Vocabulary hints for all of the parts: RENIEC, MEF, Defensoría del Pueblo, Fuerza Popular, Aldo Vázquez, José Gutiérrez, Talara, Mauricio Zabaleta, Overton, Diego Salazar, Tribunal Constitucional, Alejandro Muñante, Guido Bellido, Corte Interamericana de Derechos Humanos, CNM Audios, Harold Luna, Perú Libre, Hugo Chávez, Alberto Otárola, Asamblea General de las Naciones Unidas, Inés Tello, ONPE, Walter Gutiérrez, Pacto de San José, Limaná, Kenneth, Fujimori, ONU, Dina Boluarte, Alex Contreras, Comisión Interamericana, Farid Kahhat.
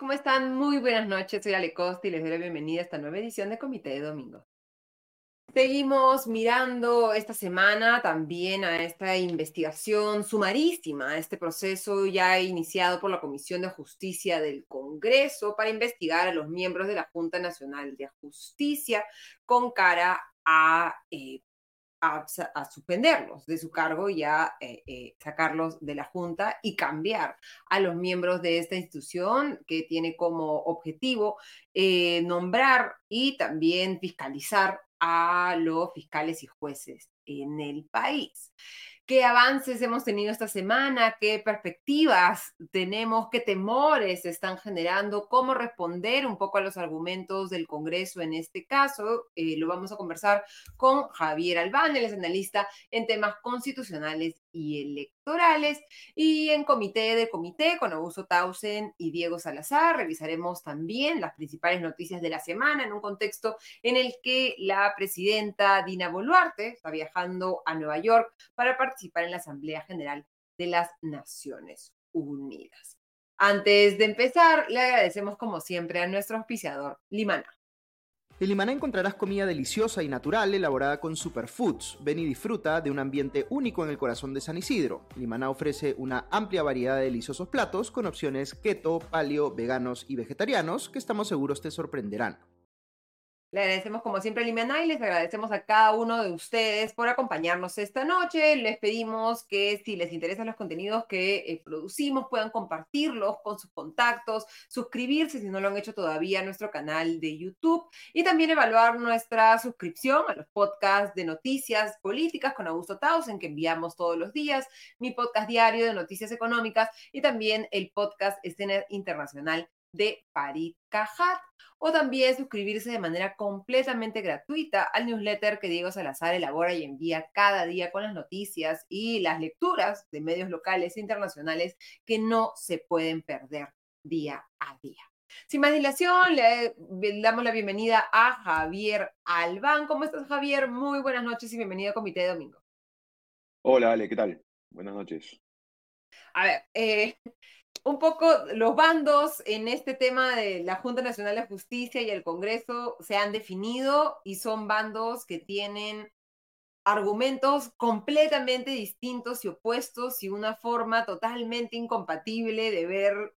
¿Cómo están? Muy buenas noches, soy Ale Costa y les doy la bienvenida a esta nueva edición de Comité de Domingo. Seguimos mirando esta semana también a esta investigación sumarísima, a este proceso ya iniciado por la Comisión de Justicia del Congreso para investigar a los miembros de la Junta Nacional de Justicia con cara a suspenderlos de su cargo y a sacarlos de la Junta y cambiar a los miembros de esta institución que tiene como objetivo nombrar y también fiscalizar a los fiscales y jueces en el país. ¿Qué avances hemos tenido esta semana? ¿Qué perspectivas tenemos? ¿Qué temores se están generando? ¿Cómo responder un poco a los argumentos del Congreso en este caso? Lo vamos a conversar con Javier Albán, él es analista en temas constitucionales y electorales. Y en Comité del Comité, con Augusto Townsend y Diego Salazar, revisaremos también las principales noticias de la semana en un contexto en el que la presidenta Dina Boluarte está viajando a Nueva York para participar en la Asamblea General de las Naciones Unidas. Antes de empezar, le agradecemos como siempre a nuestro auspiciador, Limaná. En Limaná encontrarás comida deliciosa y natural elaborada con superfoods. Ven y disfruta de un ambiente único en el corazón de San Isidro. Limaná ofrece una amplia variedad de deliciosos platos con opciones keto, paleo, veganos y vegetarianos que estamos seguros te sorprenderán. Le agradecemos como siempre a Limaná y les agradecemos a cada uno de ustedes por acompañarnos esta noche. Les pedimos que si les interesan los contenidos que producimos puedan compartirlos con sus contactos, suscribirse si no lo han hecho todavía a nuestro canal de YouTube y también evaluar nuestra suscripción a los podcasts de noticias políticas con Augusto Townsend que enviamos todos los días, mi podcast diario de noticias económicas y también el podcast Escena Internacional de Farid Kahhat, o también suscribirse de manera completamente gratuita al newsletter que Diego Salazar elabora y envía cada día con las noticias y las lecturas de medios locales e internacionales que no se pueden perder día a día. Sin más dilación, le damos la bienvenida a Javier Albán. ¿Cómo estás, Javier? Muy buenas noches y bienvenido a Comité de Domingo. Hola, Ale, ¿qué tal? Buenas noches. A ver, un poco los bandos en este tema de la Junta Nacional de Justicia y el Congreso se han definido y son bandos que tienen argumentos completamente distintos y opuestos y una forma totalmente incompatible de ver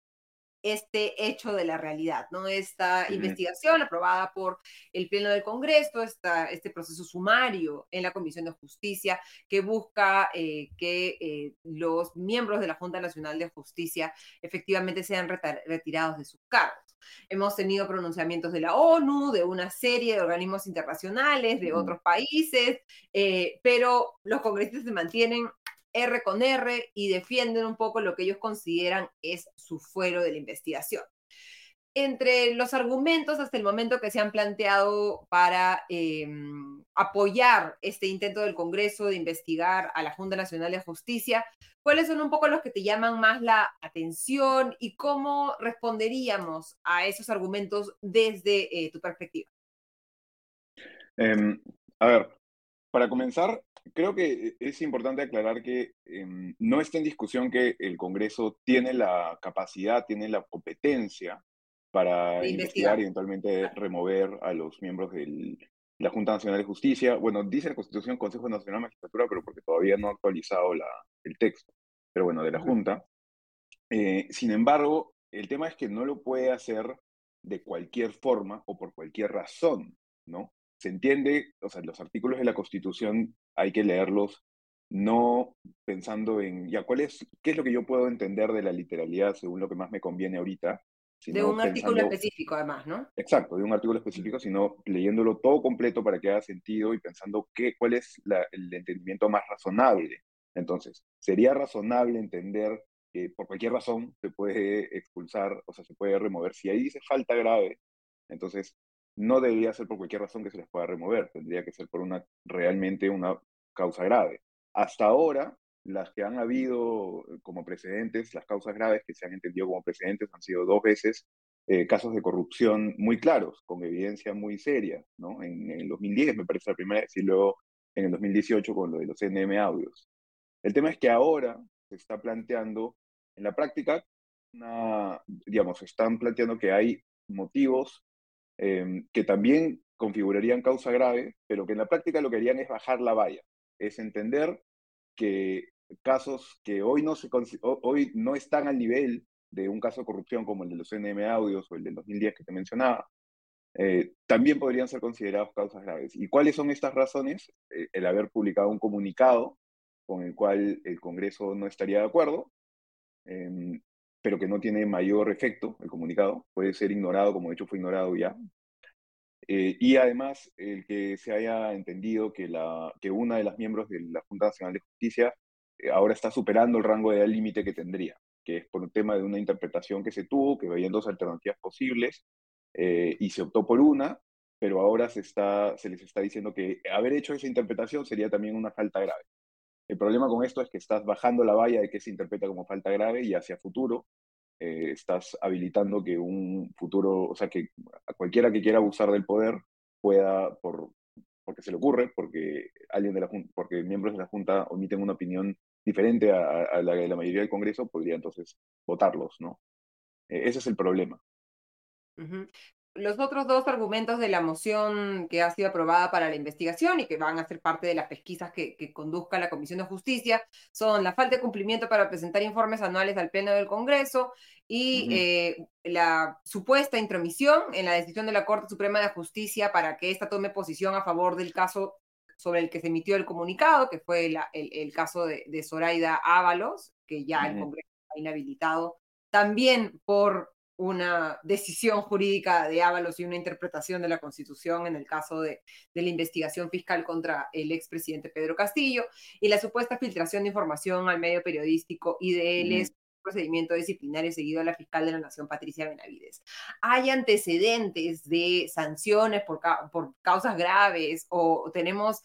este hecho de la realidad, ¿no? Esta investigación aprobada por el Pleno del Congreso, este proceso sumario en la Comisión de Justicia que busca que los miembros de la Junta Nacional de Justicia efectivamente sean retirados de sus cargos. Hemos tenido pronunciamientos de la ONU, de una serie de organismos internacionales, de otros países, pero los congresistas se mantienen R con R y defienden un poco lo que ellos consideran es su fuero de la investigación. Entre los argumentos hasta el momento que se han planteado para apoyar este intento del Congreso de investigar a la Junta Nacional de Justicia, ¿cuáles son un poco los que te llaman más la atención y cómo responderíamos a esos argumentos desde tu perspectiva? A ver, para comenzar, creo que es importante aclarar que no está en discusión que el Congreso tiene la capacidad, tiene la competencia para investigar y eventualmente remover a los miembros de la Junta Nacional de Justicia. Bueno, dice la Constitución Consejo Nacional de Magistratura, pero porque todavía no ha actualizado el texto, pero bueno, de la Junta. Sin embargo, el tema es que no lo puede hacer de cualquier forma o por cualquier razón, ¿no? Se entiende, o sea, los artículos de la Constitución hay que leerlos no pensando en, ya, ¿qué es lo que yo puedo entender de la literalidad según lo que más me conviene ahorita? De un artículo específico, además, ¿no? Exacto, de un artículo específico, sino leyéndolo todo completo para que haga sentido y pensando cuál es el entendimiento más razonable. Entonces, sería razonable entender que por cualquier razón se puede expulsar, o sea, se puede remover. Si ahí dice falta grave, entonces no debería ser por cualquier razón que se les pueda remover, tendría que ser por una causa grave. Hasta ahora, las que han habido como precedentes, las causas graves que se han entendido como precedentes han sido dos veces casos de corrupción muy claros, con evidencia muy seria, ¿no? En el 2010 me parece la primera vez y luego en el 2018 con lo de los CNM Audios. El tema es que ahora se está planteando en la práctica, digamos, se están planteando que hay motivos que también configurarían causa grave, pero que en la práctica lo que harían es bajar la valla, es entender que casos que hoy no están al nivel de un caso de corrupción como el de los CNM Audios o el del 2010 que te mencionaba, también podrían ser considerados causas graves. ¿Y cuáles son estas razones? El haber publicado un comunicado con el cual el Congreso no estaría de acuerdo, pero que no tiene mayor efecto el comunicado, puede ser ignorado, como de hecho fue ignorado ya. Y además, el que se haya entendido que una de las miembros de la Junta Nacional de Justicia ahora está superando el rango de edad límite que tendría, que es por un tema de una interpretación que se tuvo, que veían dos alternativas posibles, y se optó por una, pero ahora se les está diciendo que haber hecho esa interpretación sería también una falta grave. El problema con esto es que estás bajando la valla de que se interpreta como falta grave y hacia futuro estás habilitando que un futuro, o sea, que a cualquiera que quiera abusar del poder pueda, porque se le ocurre, porque alguien de la Junta, porque miembros de la Junta omiten una opinión diferente a la de la mayoría del Congreso, podría entonces votarlos, ¿no? Ese es el problema. Uh-huh. Los otros dos argumentos de la moción que ha sido aprobada para la investigación y que van a ser parte de las pesquisas que conduzca la Comisión de Justicia son la falta de cumplimiento para presentar informes anuales al Pleno del Congreso y uh-huh. La supuesta intromisión en la decisión de la Corte Suprema de Justicia para que ésta tome posición a favor del caso sobre el que se emitió el comunicado, que fue el caso de Zoraida Ávalos, que ya uh-huh. el Congreso ha inhabilitado, también por una decisión jurídica de Ávalos y una interpretación de la Constitución en el caso de la investigación fiscal contra el expresidente Pedro Castillo, y la supuesta filtración de información al medio periodístico y de procedimiento disciplinario seguido a la fiscal de la Nación, Patricia Benavides. ¿Hay antecedentes de sanciones por causas graves o tenemos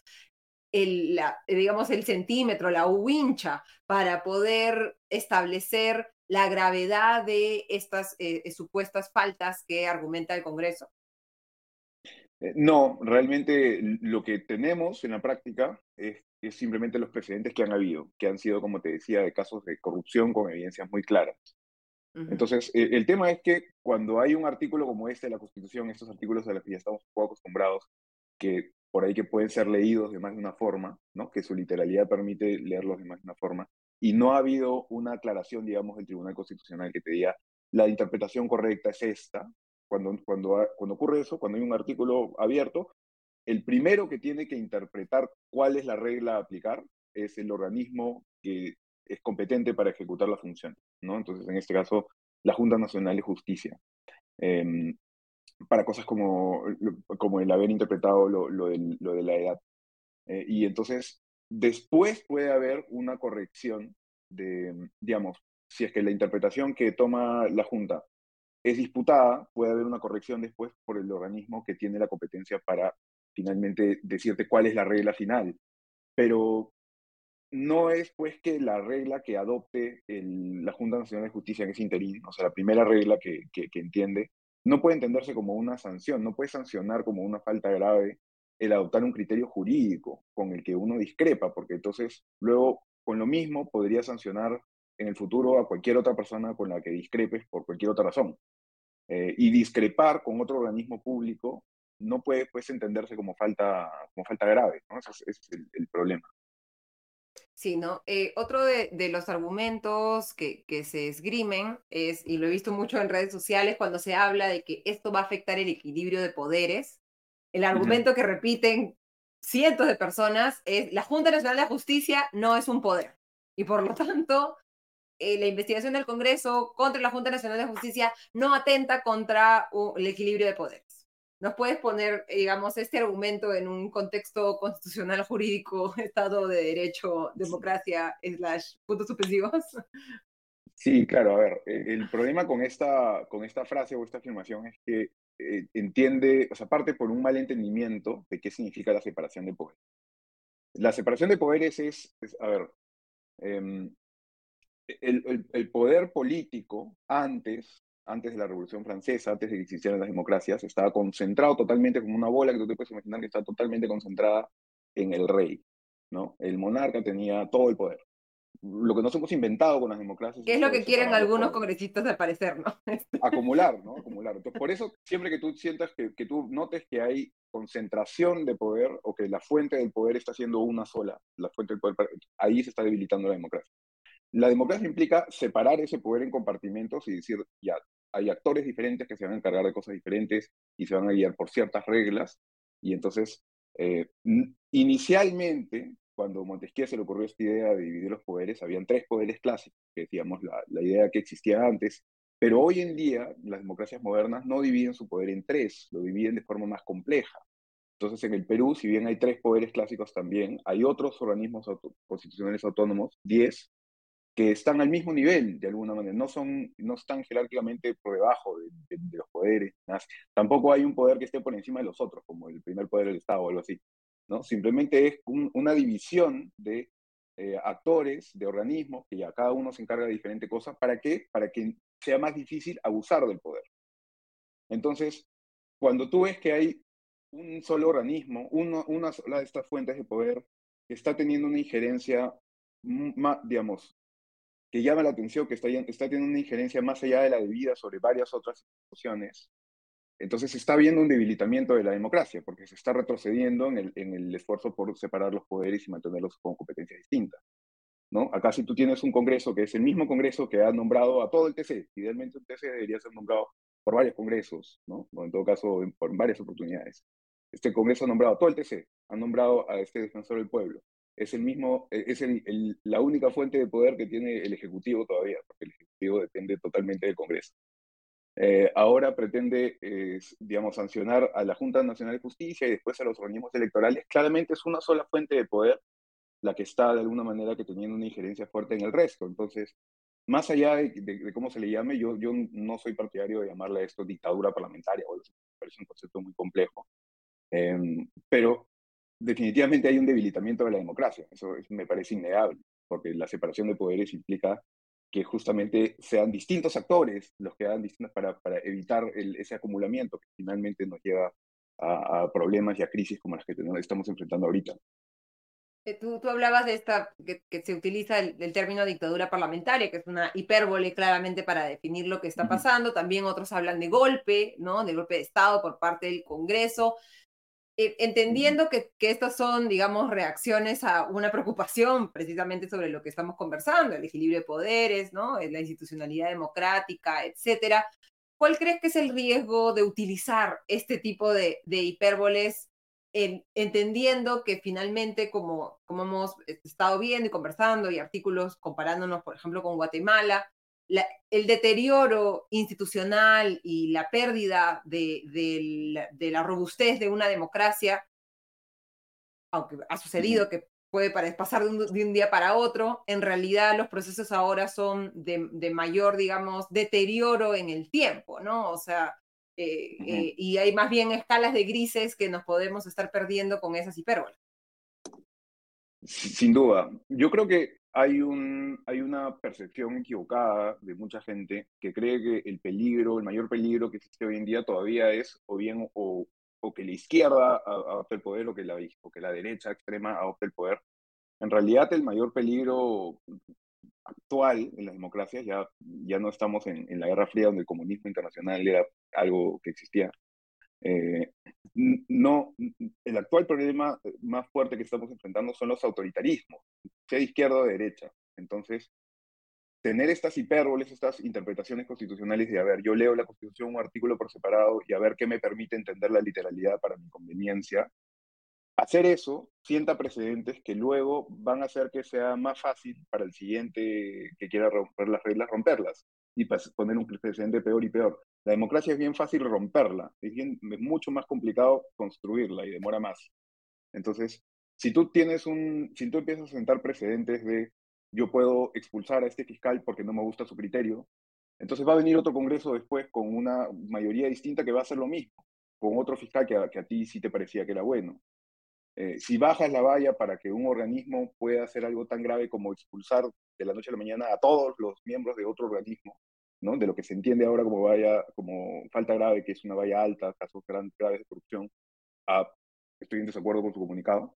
el centímetro, la wincha, para poder establecer la gravedad de estas supuestas faltas que argumenta el Congreso? No, realmente lo que tenemos en la práctica es simplemente los precedentes que han habido, que han sido, como te decía, de casos de corrupción con evidencias muy claras. Uh-huh. Entonces, el tema es que cuando hay un artículo como este de la Constitución, estos artículos a los que ya estamos un poco acostumbrados, que por ahí que pueden ser leídos de más de una forma, ¿no? Que su literalidad permite leerlos de más de una forma, y no ha habido una aclaración, digamos, del Tribunal Constitucional que te diga la interpretación correcta es esta. Cuando ocurre eso, cuando hay un artículo abierto, el primero que tiene que interpretar cuál es la regla a aplicar es el organismo que es competente para ejecutar la función, ¿no? Entonces, en este caso, la Junta Nacional de Justicia. Para cosas como el haber interpretado lo de la edad. Y entonces, después puede haber una corrección de, digamos, si es que la interpretación que toma la Junta es disputada, puede haber una corrección después por el organismo que tiene la competencia para finalmente decirte cuál es la regla final. Pero no es pues que la regla que adopte la Junta Nacional de Justicia en ese interín, o sea, la primera regla que entiende, no puede entenderse como una sanción, no puede sancionar como una falta grave el adoptar un criterio jurídico con el que uno discrepa, porque entonces luego con lo mismo podría sancionar en el futuro a cualquier otra persona con la que discrepes por cualquier otra razón. Y discrepar con otro organismo público no puede pues, entenderse como falta grave, ¿no? Ese es el problema. Sí, ¿no? Otro de los argumentos que se esgrimen es, y lo he visto mucho en redes sociales, cuando se habla de que esto va a afectar el equilibrio de poderes, el argumento uh-huh. que repiten cientos de personas es la Junta Nacional de Justicia no es un poder. Y por lo tanto, la investigación del Congreso contra la Junta Nacional de Justicia no atenta contra el equilibrio de poderes. ¿Nos puedes poner, digamos, este argumento en un contexto constitucional, jurídico, Estado de Derecho, democracia, puntos suspensivos? Sí, claro. A ver, el problema con esta frase o esta afirmación es que entiende, o sea, parte por un mal entendimiento de qué significa la separación de poderes. La separación de poderes es a ver, El poder político antes de la Revolución Francesa, antes de que existieran las democracias, estaba concentrado totalmente como una bola que tú te puedes imaginar que está totalmente concentrada en el rey, ¿no? El monarca tenía todo el poder. Lo que nos hemos inventado con las democracias... ¿Qué es lo que quieren algunos congresistas al parecer, no? Acumular, ¿no? Acumular. Entonces, por eso, siempre que tú sientas que tú notes que hay concentración de poder o que la fuente del poder está siendo una sola, la fuente del poder, ahí se está debilitando la democracia. La democracia implica separar ese poder en compartimentos y decir, ya, hay actores diferentes que se van a encargar de cosas diferentes y se van a guiar por ciertas reglas. Y entonces, inicialmente... Cuando Montesquieu se le ocurrió esta idea de dividir los poderes, habían tres poderes clásicos, que decíamos la idea que existía antes, pero hoy en día las democracias modernas no dividen su poder en tres, lo dividen de forma más compleja. Entonces en el Perú, si bien hay tres poderes clásicos también, hay otros organismos constitucionales autónomos, 10, que están al mismo nivel, de alguna manera, no están jerárquicamente por debajo de los poderes, nada. Tampoco hay un poder que esté por encima de los otros, como el primer poder del Estado o algo así, ¿no? Simplemente es una división de actores, de organismos, que ya cada uno se encarga de diferentes cosas. ¿Para qué? Para que sea más difícil abusar del poder. Entonces, cuando tú ves que hay un solo organismo, una sola de estas fuentes de poder, que está teniendo una injerencia, digamos, que llama la atención, que está teniendo una injerencia más allá de la debida sobre varias otras instituciones, entonces se está viendo un debilitamiento de la democracia, porque se está retrocediendo en el esfuerzo por separar los poderes y mantenerlos con competencias distintas, ¿no? Acá si tú tienes un congreso que es el mismo congreso que ha nombrado a todo el TC, idealmente un TC debería ser nombrado por varios congresos, ¿no? O en todo caso, por varias oportunidades. Este congreso ha nombrado a todo el TC, ha nombrado a este defensor del pueblo. Es, el mismo, es la única fuente de poder que tiene el Ejecutivo todavía, porque el Ejecutivo depende totalmente del Congreso. Ahora pretende, digamos, sancionar a la Junta Nacional de Justicia y después a los organismos electorales. Claramente es una sola fuente de poder la que está de alguna manera que teniendo una injerencia fuerte en el resto. Entonces, más allá de cómo se le llame, yo no soy partidario de llamarle a esto dictadura parlamentaria, o eso me parece un concepto muy complejo. Pero definitivamente hay un debilitamiento de la democracia, eso me parece innegable, porque la separación de poderes implica que justamente sean distintos actores los que hagan distintas para evitar ese acumulamiento que finalmente nos lleva a problemas y a crisis como las que estamos enfrentando ahorita. Tú hablabas de esta, que se utiliza el término dictadura parlamentaria, que es una hipérbole claramente para definir lo que está pasando. Uh-huh. También otros hablan de golpe, ¿no? De golpe de Estado por parte del Congreso. Entendiendo que estas son, digamos, reacciones a una preocupación precisamente sobre lo que estamos conversando, el equilibrio de poderes, ¿no? La institucionalidad democrática, etcétera. ¿Cuál crees que es el riesgo de utilizar este tipo de hipérboles, entendiendo que finalmente, como hemos estado viendo y conversando, y artículos comparándonos, por ejemplo, con Guatemala, el deterioro institucional y la pérdida de la robustez de una democracia, aunque ha sucedido que puede pasar de un día para otro, en realidad los procesos ahora son de mayor, digamos, deterioro en el tiempo, ¿no? O sea, y hay más bien escalas de grises que nos podemos estar perdiendo con esas hipérboles. Sin duda. Yo creo que hay una percepción equivocada de mucha gente que cree que el mayor peligro que existe hoy en día todavía es o bien o que la izquierda adopte el poder o que la derecha extrema adopte el poder. En realidad el mayor peligro actual en las democracias, ya no estamos en la Guerra Fría donde el comunismo internacional era algo que existía. No, el actual problema más fuerte que estamos enfrentando son los autoritarismos, sea de izquierda o de derecha. Entonces, tener estas hipérboles, estas interpretaciones constitucionales de, a ver, yo leo la Constitución un artículo por separado y a ver qué me permite entender la literalidad para mi conveniencia, hacer eso sienta precedentes que luego van a hacer que sea más fácil para el siguiente que quiera romper las reglas, romperlas, y poner un precedente peor y peor. La democracia es bien fácil romperla, es mucho más complicado construirla y demora más. Entonces, si tú empiezas a sentar precedentes de yo puedo expulsar a este fiscal porque no me gusta su criterio, entonces va a venir otro congreso después con una mayoría distinta que va a hacer lo mismo, con otro fiscal que a ti sí te parecía que era bueno. Si bajas la valla para que un organismo pueda hacer algo tan grave como expulsar de la noche a la mañana a todos los miembros de otro organismo, ¿no?, de lo que se entiende ahora como valla, como falta grave, que es una valla alta, casos graves de corrupción, estoy en desacuerdo con tu comunicado.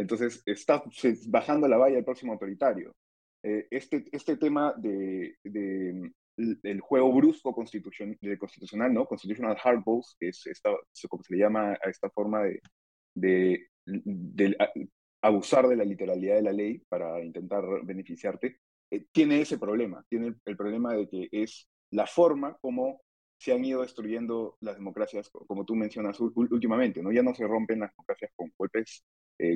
Entonces, está bajando la valla el próximo autoritario. Este tema del juego brusco constitucional, ¿no?, constitutional hardballs, que es esta, como se le llama a esta forma de abusar de la literalidad de la ley para intentar beneficiarte, tiene ese problema, tiene el problema de que es la forma como se han ido destruyendo las democracias, como tú mencionas últimamente, ¿no? Ya no se rompen las democracias con golpes,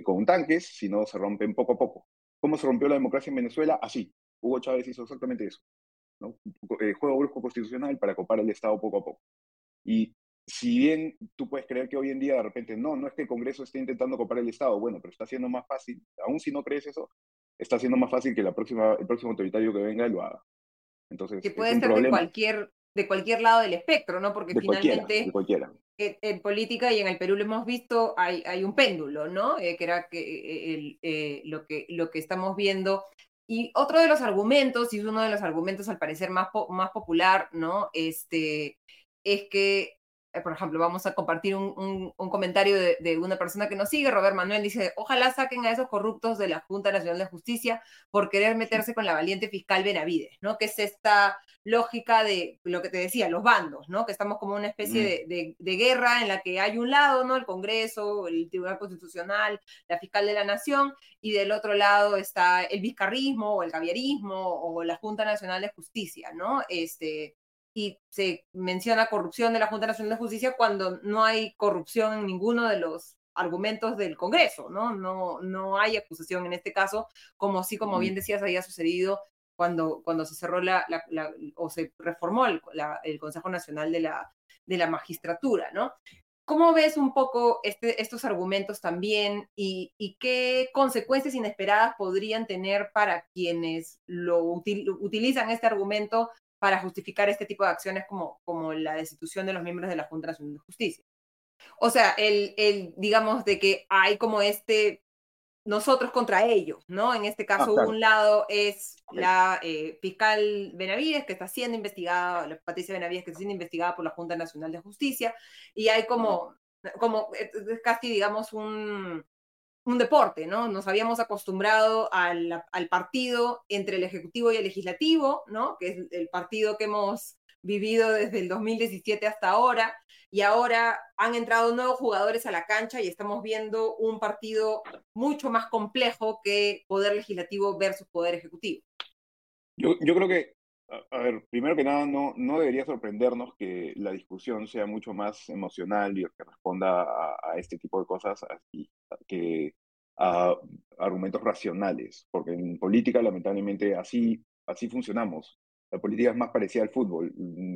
con tanques, sino se rompen poco a poco. ¿Cómo se rompió la democracia en Venezuela? Así. Hugo Chávez hizo exactamente eso, ¿no? Juego brusco constitucional para copar el Estado poco a poco. Y si bien tú puedes creer que hoy en día de repente no es que el Congreso esté intentando copar el Estado, bueno, pero está siendo más fácil, aún si no crees eso, está siendo más fácil que el próximo autoritario que venga lo haga. Entonces, que puede ser de cualquier lado del espectro, ¿no? Porque finalmente cualquiera. En política y en el Perú lo hemos visto, hay un péndulo, ¿no? Que era lo que estamos viendo. Y otro de los argumentos, y es uno de los argumentos al parecer más popular, ¿no? Es que, por ejemplo, vamos a compartir un comentario de una persona que nos sigue, Robert Manuel, dice: ojalá saquen a esos corruptos de la Junta Nacional de Justicia por querer meterse con la valiente fiscal Benavides, ¿no? Que es esta lógica de lo que te decía, los bandos, ¿no? Que estamos como en una especie de guerra en la que hay un lado, ¿no?, el Congreso, el Tribunal Constitucional, la fiscal de la Nación, y del otro lado está el vizcarrismo o el caviarismo o la Junta Nacional de Justicia, ¿no? Y se menciona corrupción de la Junta Nacional de Justicia cuando no hay corrupción en ninguno de los argumentos del Congreso, ¿no? No hay acusación en este caso, como sí, como bien decías, había sucedido cuando se cerró o se reformó el Consejo Nacional de la Magistratura, ¿no? ¿Cómo ves un poco estos argumentos también y qué consecuencias inesperadas podrían tener para quienes utilizan este argumento para justificar este tipo de acciones como la destitución de los miembros de la Junta Nacional de Justicia? O sea, el digamos, de que hay como nosotros contra ellos, ¿no? En este caso, claro. Un lado es la fiscal Benavides, que está siendo investigada, Patricia Benavides, que está siendo investigada por la Junta Nacional de Justicia, y hay como es casi, digamos, un deporte, ¿no? Nos habíamos acostumbrado al partido entre el Ejecutivo y el Legislativo, ¿no? Que es el partido que hemos vivido desde el 2017 hasta ahora, y ahora han entrado nuevos jugadores a la cancha y estamos viendo un partido mucho más complejo que Poder Legislativo versus Poder Ejecutivo. Yo creo que, a ver, primero que nada, no debería sorprendernos que la discusión sea mucho más emocional y que responda a este tipo de cosas así, que a argumentos racionales, porque en política lamentablemente así funcionamos. La política es más parecida al fútbol,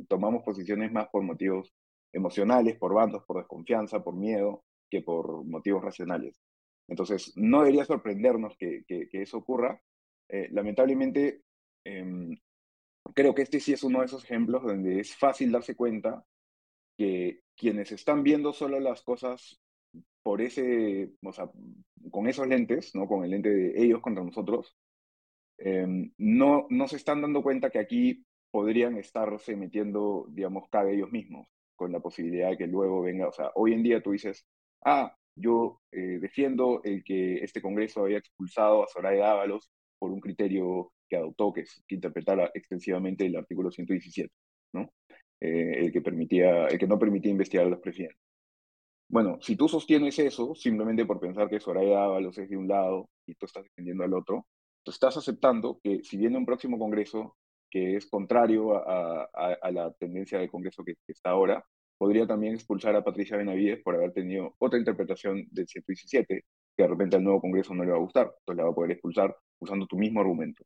tomamos posiciones más por motivos emocionales, por bandos, por desconfianza, por miedo, que por motivos racionales. Entonces, no debería sorprendernos que eso ocurra. Lamentablemente, creo que este sí es uno de esos ejemplos donde es fácil darse cuenta que quienes están viendo solo las cosas por ese, o sea, con esos lentes, ¿no?, con el lente de ellos contra nosotros, no se están dando cuenta que aquí podrían estarse metiendo, digamos, cada ellos mismos, con la posibilidad de que luego venga, o sea, hoy en día tú dices, yo defiendo el que este Congreso había expulsado a Zoraida Ávalos por un criterio que adoptó, que interpretara extensivamente el artículo 117, ¿no? El que no permitía investigar a los presidentes. Bueno, si tú sostienes eso, simplemente por pensar que Zoraida Ávalos es de un lado y tú estás defendiendo al otro, tú estás aceptando que si viene un próximo Congreso que es contrario a la tendencia del Congreso que está ahora, podría también expulsar a Patricia Benavides por haber tenido otra interpretación del 117, que de repente al nuevo Congreso no le va a gustar, entonces la va a poder expulsar usando tu mismo argumento.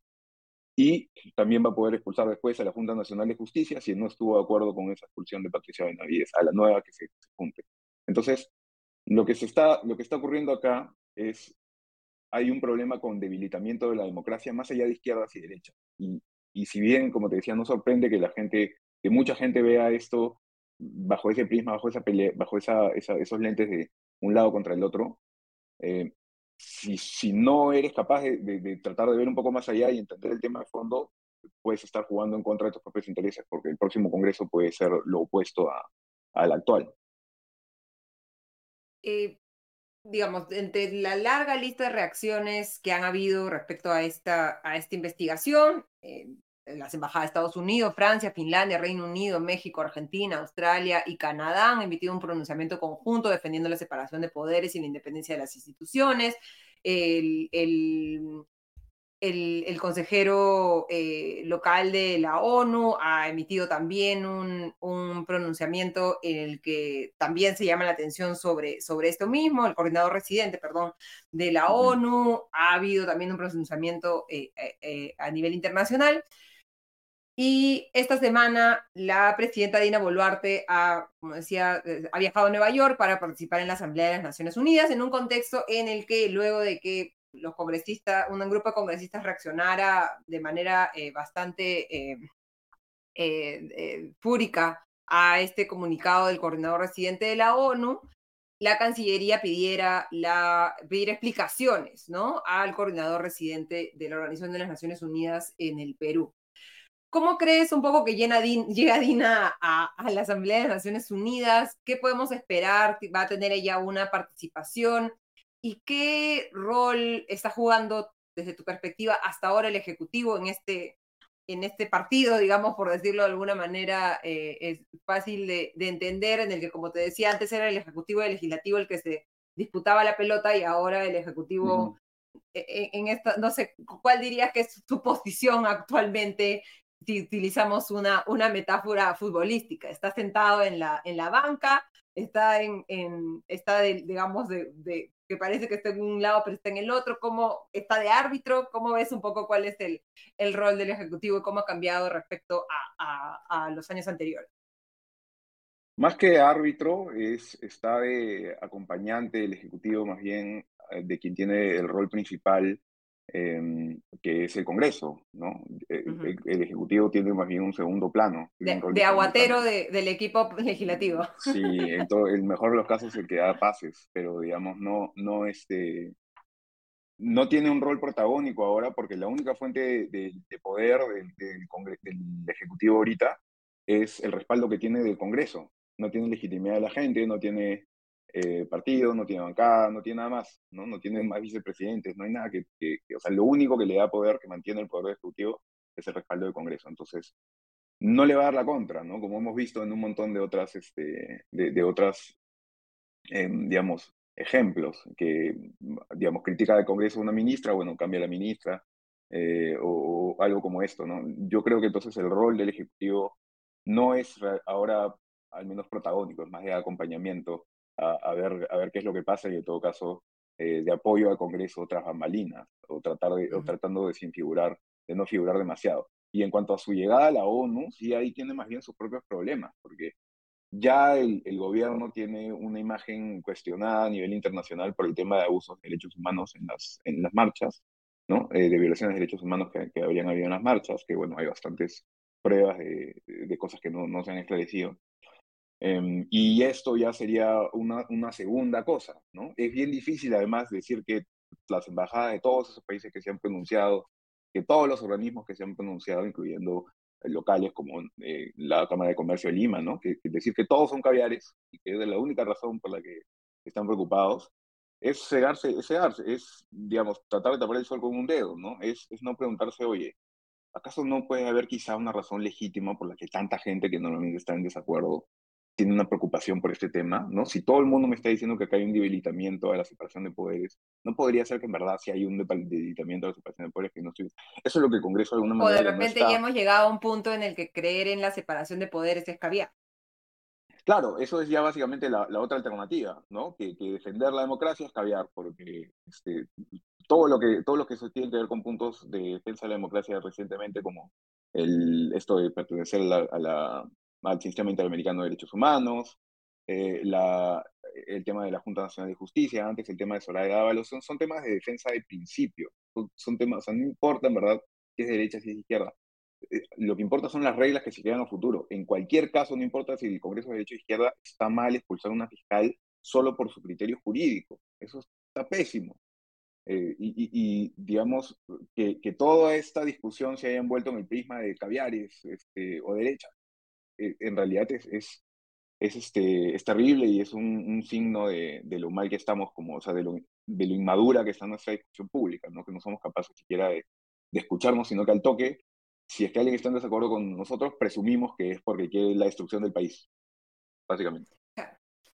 Y también va a poder expulsar después a la Junta Nacional de Justicia si no estuvo de acuerdo con esa expulsión de Patricia Benavides, a la nueva que se junte. Entonces, lo que está ocurriendo acá es, hay un problema con debilitamiento de la democracia más allá de izquierdas y derechas. Y si bien, como te decía, no sorprende que mucha gente vea esto bajo ese prisma, bajo esa pelea, bajo esos lentes de un lado contra el otro, Si no eres capaz de tratar de ver un poco más allá y entender el tema de fondo, puedes estar jugando en contra de tus propios intereses, porque el próximo Congreso puede ser lo opuesto al actual. Digamos, entre la larga lista de reacciones que han habido respecto a esta investigación, las embajadas de Estados Unidos, Francia, Finlandia, Reino Unido, México, Argentina, Australia y Canadá han emitido un pronunciamiento conjunto defendiendo la separación de poderes y la independencia de las instituciones. El consejero local de la ONU ha emitido también un pronunciamiento en el que también se llama la atención sobre esto mismo. El coordinador residente, de la ONU, ha habido también un pronunciamiento a nivel internacional. Y esta semana la presidenta Dina Boluarte ha viajado a Nueva York para participar en la Asamblea de las Naciones Unidas, en un contexto en el que, luego de que los congresistas, un grupo de congresistas reaccionara de manera bastante fúrica a este comunicado del coordinador residente de la ONU, la Cancillería pidiera explicaciones, ¿no?, al coordinador residente de la Organización de las Naciones Unidas en el Perú. ¿Cómo crees un poco que llega Dina a la Asamblea de las Naciones Unidas? ¿Qué podemos esperar? ¿Va a tener ella una participación? ¿Y qué rol está jugando desde tu perspectiva hasta ahora el Ejecutivo en este partido, digamos, por decirlo de alguna manera, es fácil de entender, en el que, como te decía, antes era el Ejecutivo y el Legislativo el que se disputaba la pelota, y ahora el Ejecutivo, en esta, no sé, ¿cuál dirías que es tu posición actualmente si utilizamos una metáfora futbolística? ¿Estás sentado en la banca? ¿Está que parece que está en un lado pero está en el otro? ¿Cómo está de árbitro? ¿Cómo ves un poco cuál es el rol del Ejecutivo y cómo ha cambiado respecto a los años anteriores? Más que árbitro, está de acompañante del Ejecutivo, más bien de quien tiene el rol principal, que es el Congreso, ¿no? Uh-huh. El Ejecutivo tiene más bien un segundo plano. De aguatero del equipo legislativo. Sí, en el mejor de los casos el que da pases, pero digamos no tiene un rol protagónico ahora, porque la única fuente de poder del Ejecutivo ahorita es el respaldo que tiene del Congreso. No tiene legitimidad de la gente, no tiene partido, no tiene bancada, no tiene nada más, ¿no? No tiene más vicepresidentes, no hay nada que o sea, lo único que le da poder, que mantiene el poder ejecutivo, es el respaldo del Congreso. Entonces, no le va a dar la contra, ¿no? Como hemos visto en un montón de otras, digamos, ejemplos, que, digamos, critica del Congreso a una ministra, bueno, cambia la ministra, o algo como esto, ¿no? Yo creo que entonces el rol del Ejecutivo no es ahora, al menos protagónico, es más de acompañamiento, a ver qué es lo que pasa, y en todo caso de apoyo al Congreso tras bambalinas, o tratando de sin figurar, de no figurar demasiado. Y en cuanto a su llegada a la ONU, sí, ahí tiene más bien sus propios problemas, porque ya el gobierno tiene una imagen cuestionada a nivel internacional por el tema de abusos de derechos humanos en las marchas, ¿no? De violaciones de derechos humanos que habrían habido en las marchas, que bueno, hay bastantes pruebas de cosas que no se han esclarecido. Y esto ya sería una segunda cosa, ¿no? Es bien difícil, además, decir que las embajadas de todos esos países que se han pronunciado, que todos los organismos que se han pronunciado, incluyendo locales como la Cámara de Comercio de Lima, ¿no? Que decir que todos son caviares y que es la única razón por la que están preocupados, es cegarse, es, digamos, tratar de tapar el sol con un dedo, ¿no? Es no preguntarse, oye, ¿acaso no puede haber quizá una razón legítima por la que tanta gente que normalmente está en desacuerdo tiene una preocupación por este tema, ¿no? Si todo el mundo me está diciendo que acá hay un debilitamiento a la separación de poderes, ¿no podría ser que en verdad sí hay un debilitamiento a la separación de poderes que no estoy... Eso es lo que el Congreso de alguna manera... O de repente no está... ya hemos llegado a un punto en el que creer en la separación de poderes es caviar. Claro, eso es ya básicamente la otra alternativa, ¿no? Que defender la democracia es caviar, porque todo lo que se tiene que ver con puntos de defensa de la democracia recientemente, como esto de pertenecer al sistema interamericano de derechos humanos, el tema de la Junta Nacional de Justicia, antes el tema de Zoraida Ávalos, son temas de defensa de principio, son temas, o sea, no importa en verdad si es derecha, si es izquierda, lo que importa son las reglas que se crean a futuro. En cualquier caso, no importa si el Congreso de Derecha o Izquierda, está mal expulsar a una fiscal solo por su criterio jurídico, eso está pésimo. Y digamos que toda esta discusión se haya envuelto en el prisma de caviares o derecha. En realidad es terrible y es un signo de lo mal que estamos, o sea, de lo inmadura que está nuestra discusión pública, ¿no? Que no somos capaces siquiera de escucharnos, sino que al toque, si es que alguien está en desacuerdo con nosotros, presumimos que es porque quiere la destrucción del país, básicamente.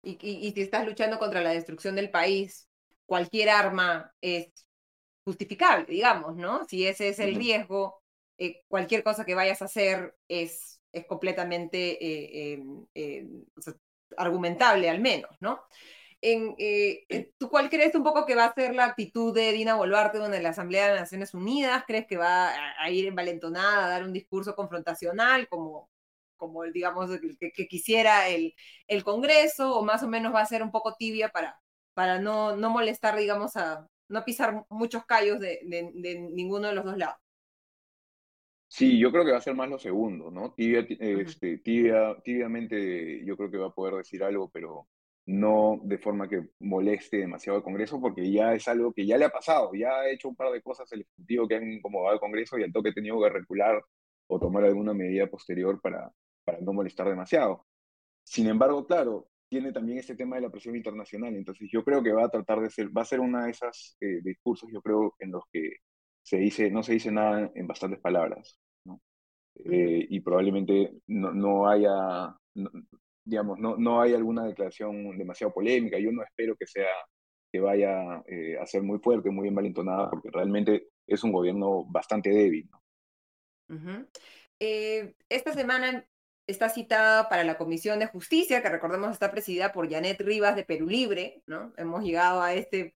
Y si estás luchando contra la destrucción del país, cualquier arma es justificable, digamos, ¿no? Si ese es el riesgo, cualquier cosa que vayas a hacer es completamente argumentable, al menos, ¿no? ¿Tú cuál crees un poco que va a ser la actitud de Dina Boluarte en la Asamblea de las Naciones Unidas? ¿Crees que va a ir envalentonada, a dar un discurso confrontacional como digamos, que quisiera el Congreso, o más o menos va a ser un poco tibia para no molestar, digamos, no pisar muchos callos de ninguno de los dos lados? Sí, yo creo que va a ser más lo segundo, ¿no? Tibiamente yo creo que va a poder decir algo, pero no de forma que moleste demasiado al Congreso, porque ya es algo que ya le ha pasado, ya ha hecho un par de cosas el Ejecutivo que han incomodado al Congreso y al toque ha tenido que recular o tomar alguna medida posterior para no molestar demasiado. Sin embargo, claro, tiene también este tema de la presión internacional, entonces yo creo que va a tratar de ser, va a ser una de esas discursos, yo creo, en los que no se dice nada en bastantes palabras, ¿no? Y probablemente no haya alguna declaración demasiado polémica. Yo no espero que vaya a ser muy fuerte, muy envalentonada, porque realmente es un gobierno bastante débil, ¿no? Uh-huh. Esta semana está citada para la Comisión de Justicia, que recordemos está presidida por Janet Rivas de Perú Libre, ¿no? Hemos llegado a este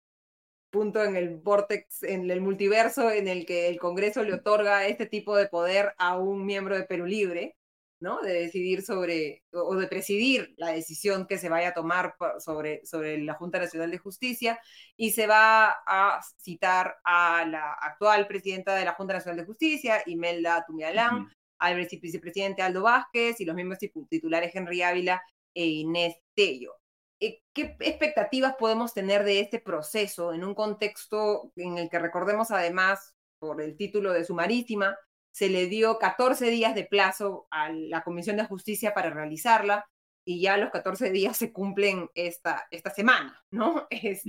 punto en el vórtex, en el multiverso, en el que el Congreso le otorga este tipo de poder a un miembro de Perú Libre, ¿no? De decidir o de presidir la decisión que se vaya a tomar sobre la Junta Nacional de Justicia, y se va a citar a la actual presidenta de la Junta Nacional de Justicia, Imelda Tumialán, al vicepresidente Aldo Vázquez y los mismos titulares Henry Ávila e Inés Tello. ¿Qué expectativas podemos tener de este proceso en un contexto en el que, recordemos además, por el título de Sumarísima, se le dio 14 días de plazo a la Comisión de Justicia para realizarla, y ya los 14 días se cumplen esta semana, ¿no? ¿Crees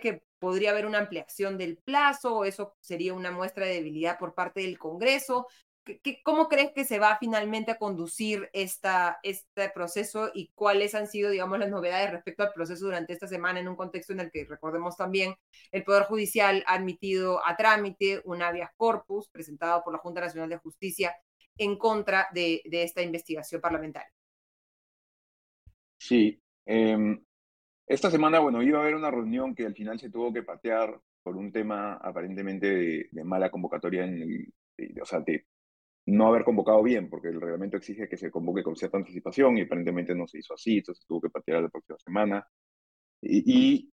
que podría haber una ampliación del plazo, o eso sería una muestra de debilidad por parte del Congreso? ¿Cómo crees que se va finalmente a conducir este proceso, y cuáles han sido, digamos, las novedades respecto al proceso durante esta semana, en un contexto en el que, recordemos también, el Poder Judicial ha admitido a trámite un habeas corpus presentado por la Junta Nacional de Justicia en contra de esta investigación parlamentaria? Sí. Esta semana, bueno, iba a haber una reunión que al final se tuvo que patear por un tema aparentemente de mala convocatoria no haber convocado bien, porque el reglamento exige que se convoque con cierta anticipación y aparentemente no se hizo así, entonces tuvo que patear a la próxima semana. Y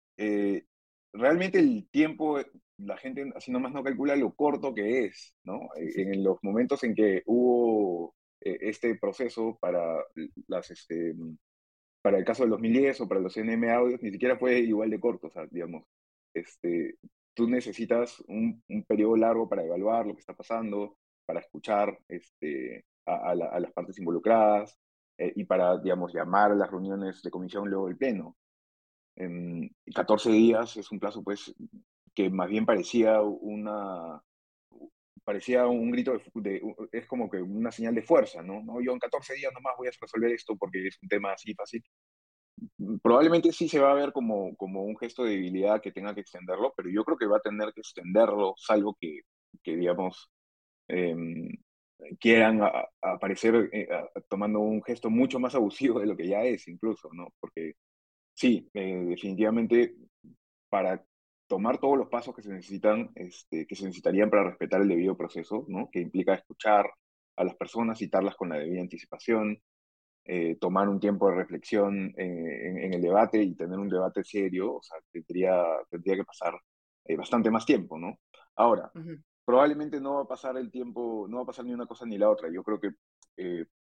realmente el tiempo, la gente así nomás no calcula lo corto que es, ¿no? En los momentos en que hubo este proceso para el caso del 2010 o para los CNM Audios, ni siquiera fue igual de corto, o sea, digamos, tú necesitas un periodo largo para evaluar lo que está pasando, para escuchar a las partes involucradas y para, digamos, llamar a las reuniones de comisión luego del Pleno. 14 días es un plazo, pues, que más bien parecía un grito es como que una señal de fuerza, ¿no? No, yo en 14 días nomás voy a resolver esto porque es un tema así fácil. Probablemente sí se va a ver como un gesto de debilidad que tenga que extenderlo, pero yo creo que va a tener que extenderlo, salvo que digamos, quieran aparecer tomando un gesto mucho más abusivo de lo que ya es incluso, ¿no? Porque sí, definitivamente para tomar todos los pasos que se necesitan, que se necesitarían para respetar el debido proceso, ¿no? Que implica escuchar a las personas, citarlas con la debida anticipación, tomar un tiempo de reflexión en el debate y tener un debate serio, o sea, tendría que pasar bastante más tiempo, ¿no? Ahora, probablemente no va a pasar el tiempo, no va a pasar ni una cosa ni la otra. Yo creo que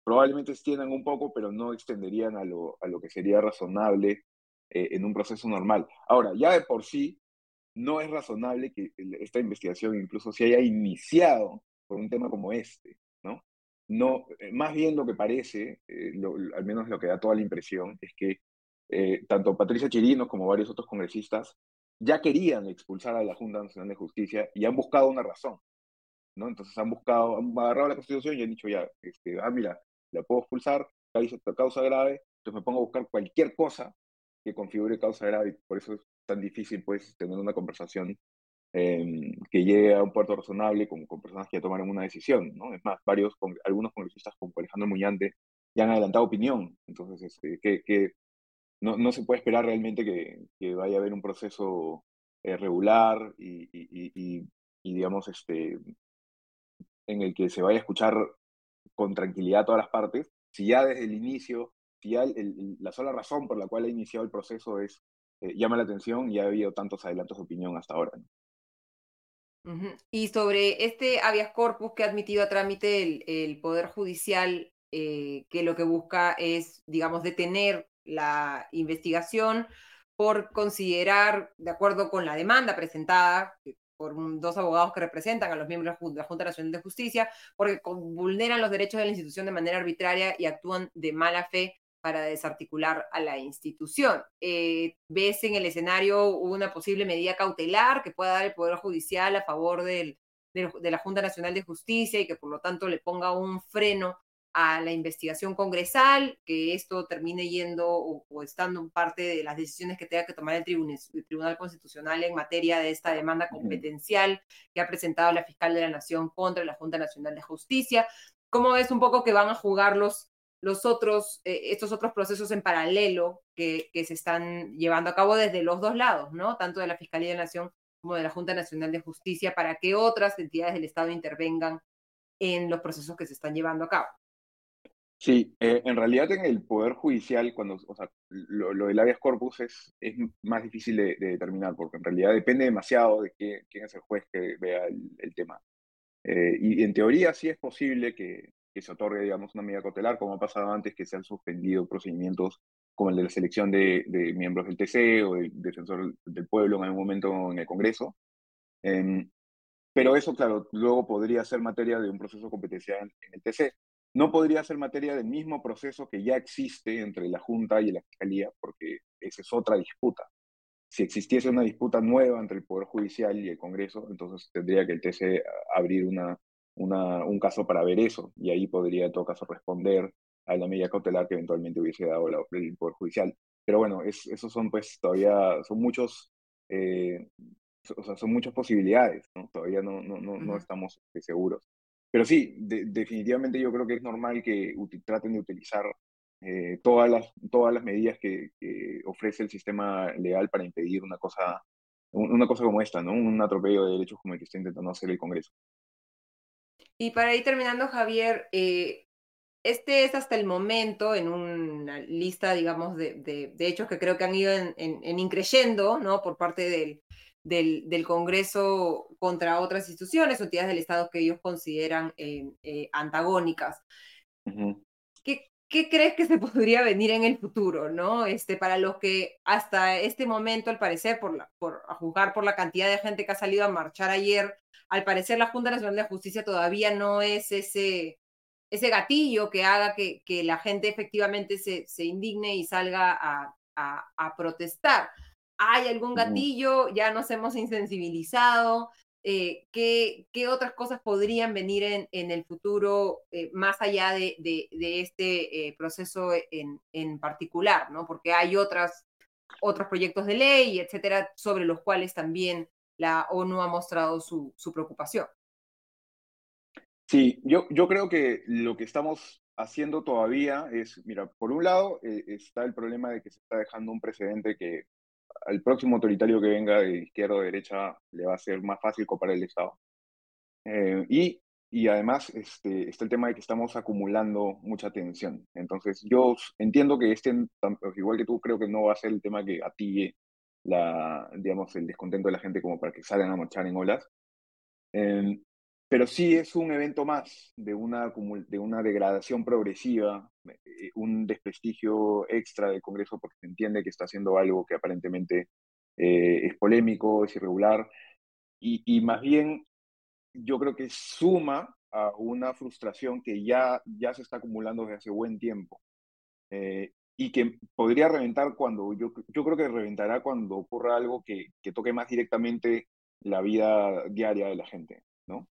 probablemente extiendan un poco, pero no extenderían a lo que sería razonable en un proceso normal. Ahora, ya de por sí, no es razonable que esta investigación incluso se haya iniciado por un tema como este, ¿no? No, más bien lo que parece, al menos lo que da toda la impresión, es que tanto Patricia Chirinos como varios otros congresistas ya querían expulsar a la Junta Nacional de Justicia y han buscado una razón, ¿no? Entonces han agarrado la Constitución y han dicho ya, mira, la puedo expulsar, causa grave, entonces me pongo a buscar cualquier cosa que configure causa grave, por eso es tan difícil pues tener una conversación que llegue a un puerto razonable con personas que ya tomaron una decisión, ¿no? Es más, algunos congresistas como Alejandro Muñante ya han adelantado opinión, entonces no se puede esperar realmente que vaya a haber un proceso regular y digamos, en el que se vaya a escuchar con tranquilidad a todas las partes, si ya desde el inicio, si ya la sola razón por la cual ha iniciado el proceso es, llama la atención y ha habido tantos adelantos de opinión hasta ahora, ¿no? Uh-huh. Y sobre este habeas corpus que ha admitido a trámite el Poder Judicial, que lo que busca es, digamos, detener la investigación por considerar, de acuerdo con la demanda presentada por dos abogados que representan a los miembros de la Junta Nacional de Justicia, porque vulneran los derechos de la institución de manera arbitraria y actúan de mala fe para desarticular a la institución. ¿Ves en el escenario una posible medida cautelar que pueda dar el Poder Judicial a favor de la Junta Nacional de Justicia y que por lo tanto le ponga un freno a la investigación congresal, que esto termine yendo o estando en parte de las decisiones que tenga que tomar el Tribunal Constitucional en materia de esta demanda competencial que ha presentado la Fiscal de la Nación contra la Junta Nacional de Justicia? ¿Cómo ves un poco que van a jugar estos otros procesos en paralelo que se están llevando a cabo desde los dos lados, ¿no? Tanto de la Fiscalía de la Nación como de la Junta Nacional de Justicia, para que otras entidades del Estado intervengan en los procesos que se están llevando a cabo? Sí, en realidad en el Poder Judicial, lo del habeas corpus es más difícil de determinar, porque en realidad depende demasiado de quién es el juez que vea el tema. Y en teoría sí es posible que se otorgue, digamos, una medida cautelar, como ha pasado antes, que se han suspendido procedimientos como el de la selección de miembros del TC o del Defensor del Pueblo en algún momento en el Congreso. Pero eso, claro, luego podría ser materia de un proceso competencial en el TC. No podría ser materia del mismo proceso que ya existe entre la Junta y la Fiscalía, porque esa es otra disputa. Si existiese una disputa nueva entre el Poder Judicial y el Congreso, entonces tendría que el TC abrir un caso para ver eso, y ahí podría en todo caso responder a la medida cautelar que eventualmente hubiese dado el Poder Judicial. Pero bueno, esos son pues todavía, son muchas posibilidades, ¿no? Todavía no estamos seguros. Pero sí, definitivamente yo creo que es normal que traten de utilizar todas las medidas que ofrece el sistema legal para impedir una cosa como esta, ¿no? Un atropello de derechos como el que está intentando hacer el Congreso. Y para ir terminando, Javier, este es hasta el momento en una lista, digamos, de hechos que creo que han ido en increyendo, ¿no? Por parte del Congreso contra otras instituciones o entidades del Estado que ellos consideran antagónicas. Uh-huh. ¿Qué crees que se podría venir en el futuro, ¿no? Para los que hasta este momento, al parecer, a juzgar por la cantidad de gente que ha salido a marchar ayer, al parecer la Junta Nacional de Justicia todavía no es ese gatillo que haga que la gente efectivamente se indigne y salga a protestar. ¿Hay algún gatillo? ¿Ya nos hemos insensibilizado? ¿Qué otras cosas podrían venir en el futuro más allá de este proceso en particular, ¿no? Porque hay otros proyectos de ley, etcétera, sobre los cuales también la ONU ha mostrado su preocupación. Sí, yo creo que lo que estamos haciendo todavía es, mira, por un lado está el problema de que se está dejando un precedente que al próximo autoritario que venga de izquierda o de derecha le va a ser más fácil copar el Estado. Y además está el tema de que estamos acumulando mucha tensión. Entonces yo entiendo que igual que tú, creo que no va a ser el tema que gatille el descontento de la gente como para que salgan a marchar en olas. Pero sí es un evento más de una degradación progresiva, un desprestigio extra del Congreso porque se entiende que está haciendo algo que aparentemente es polémico, es irregular, y más bien yo creo que suma a una frustración que ya se está acumulando desde hace buen tiempo y que podría reventar cuando, yo creo que reventará cuando ocurra algo que toque más directamente la vida diaria de la gente, ¿no?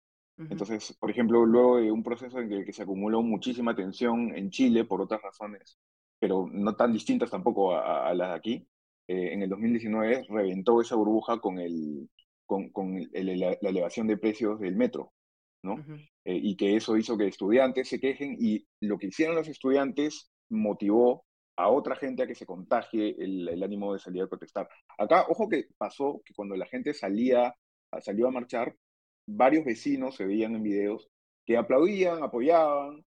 Entonces, por ejemplo, luego de un proceso en el que se acumuló muchísima tensión en Chile por otras razones, pero no tan distintas tampoco a las de aquí, en el 2019 reventó esa burbuja con la elevación de precios del metro, ¿no? Uh-huh. Y que eso hizo que estudiantes se quejen, y lo que hicieron los estudiantes motivó a otra gente a que se contagie el ánimo de salir a protestar. Acá, ojo que pasó que cuando la gente salió a marchar, varios vecinos se veían en videos que aplaudían, apoyaban.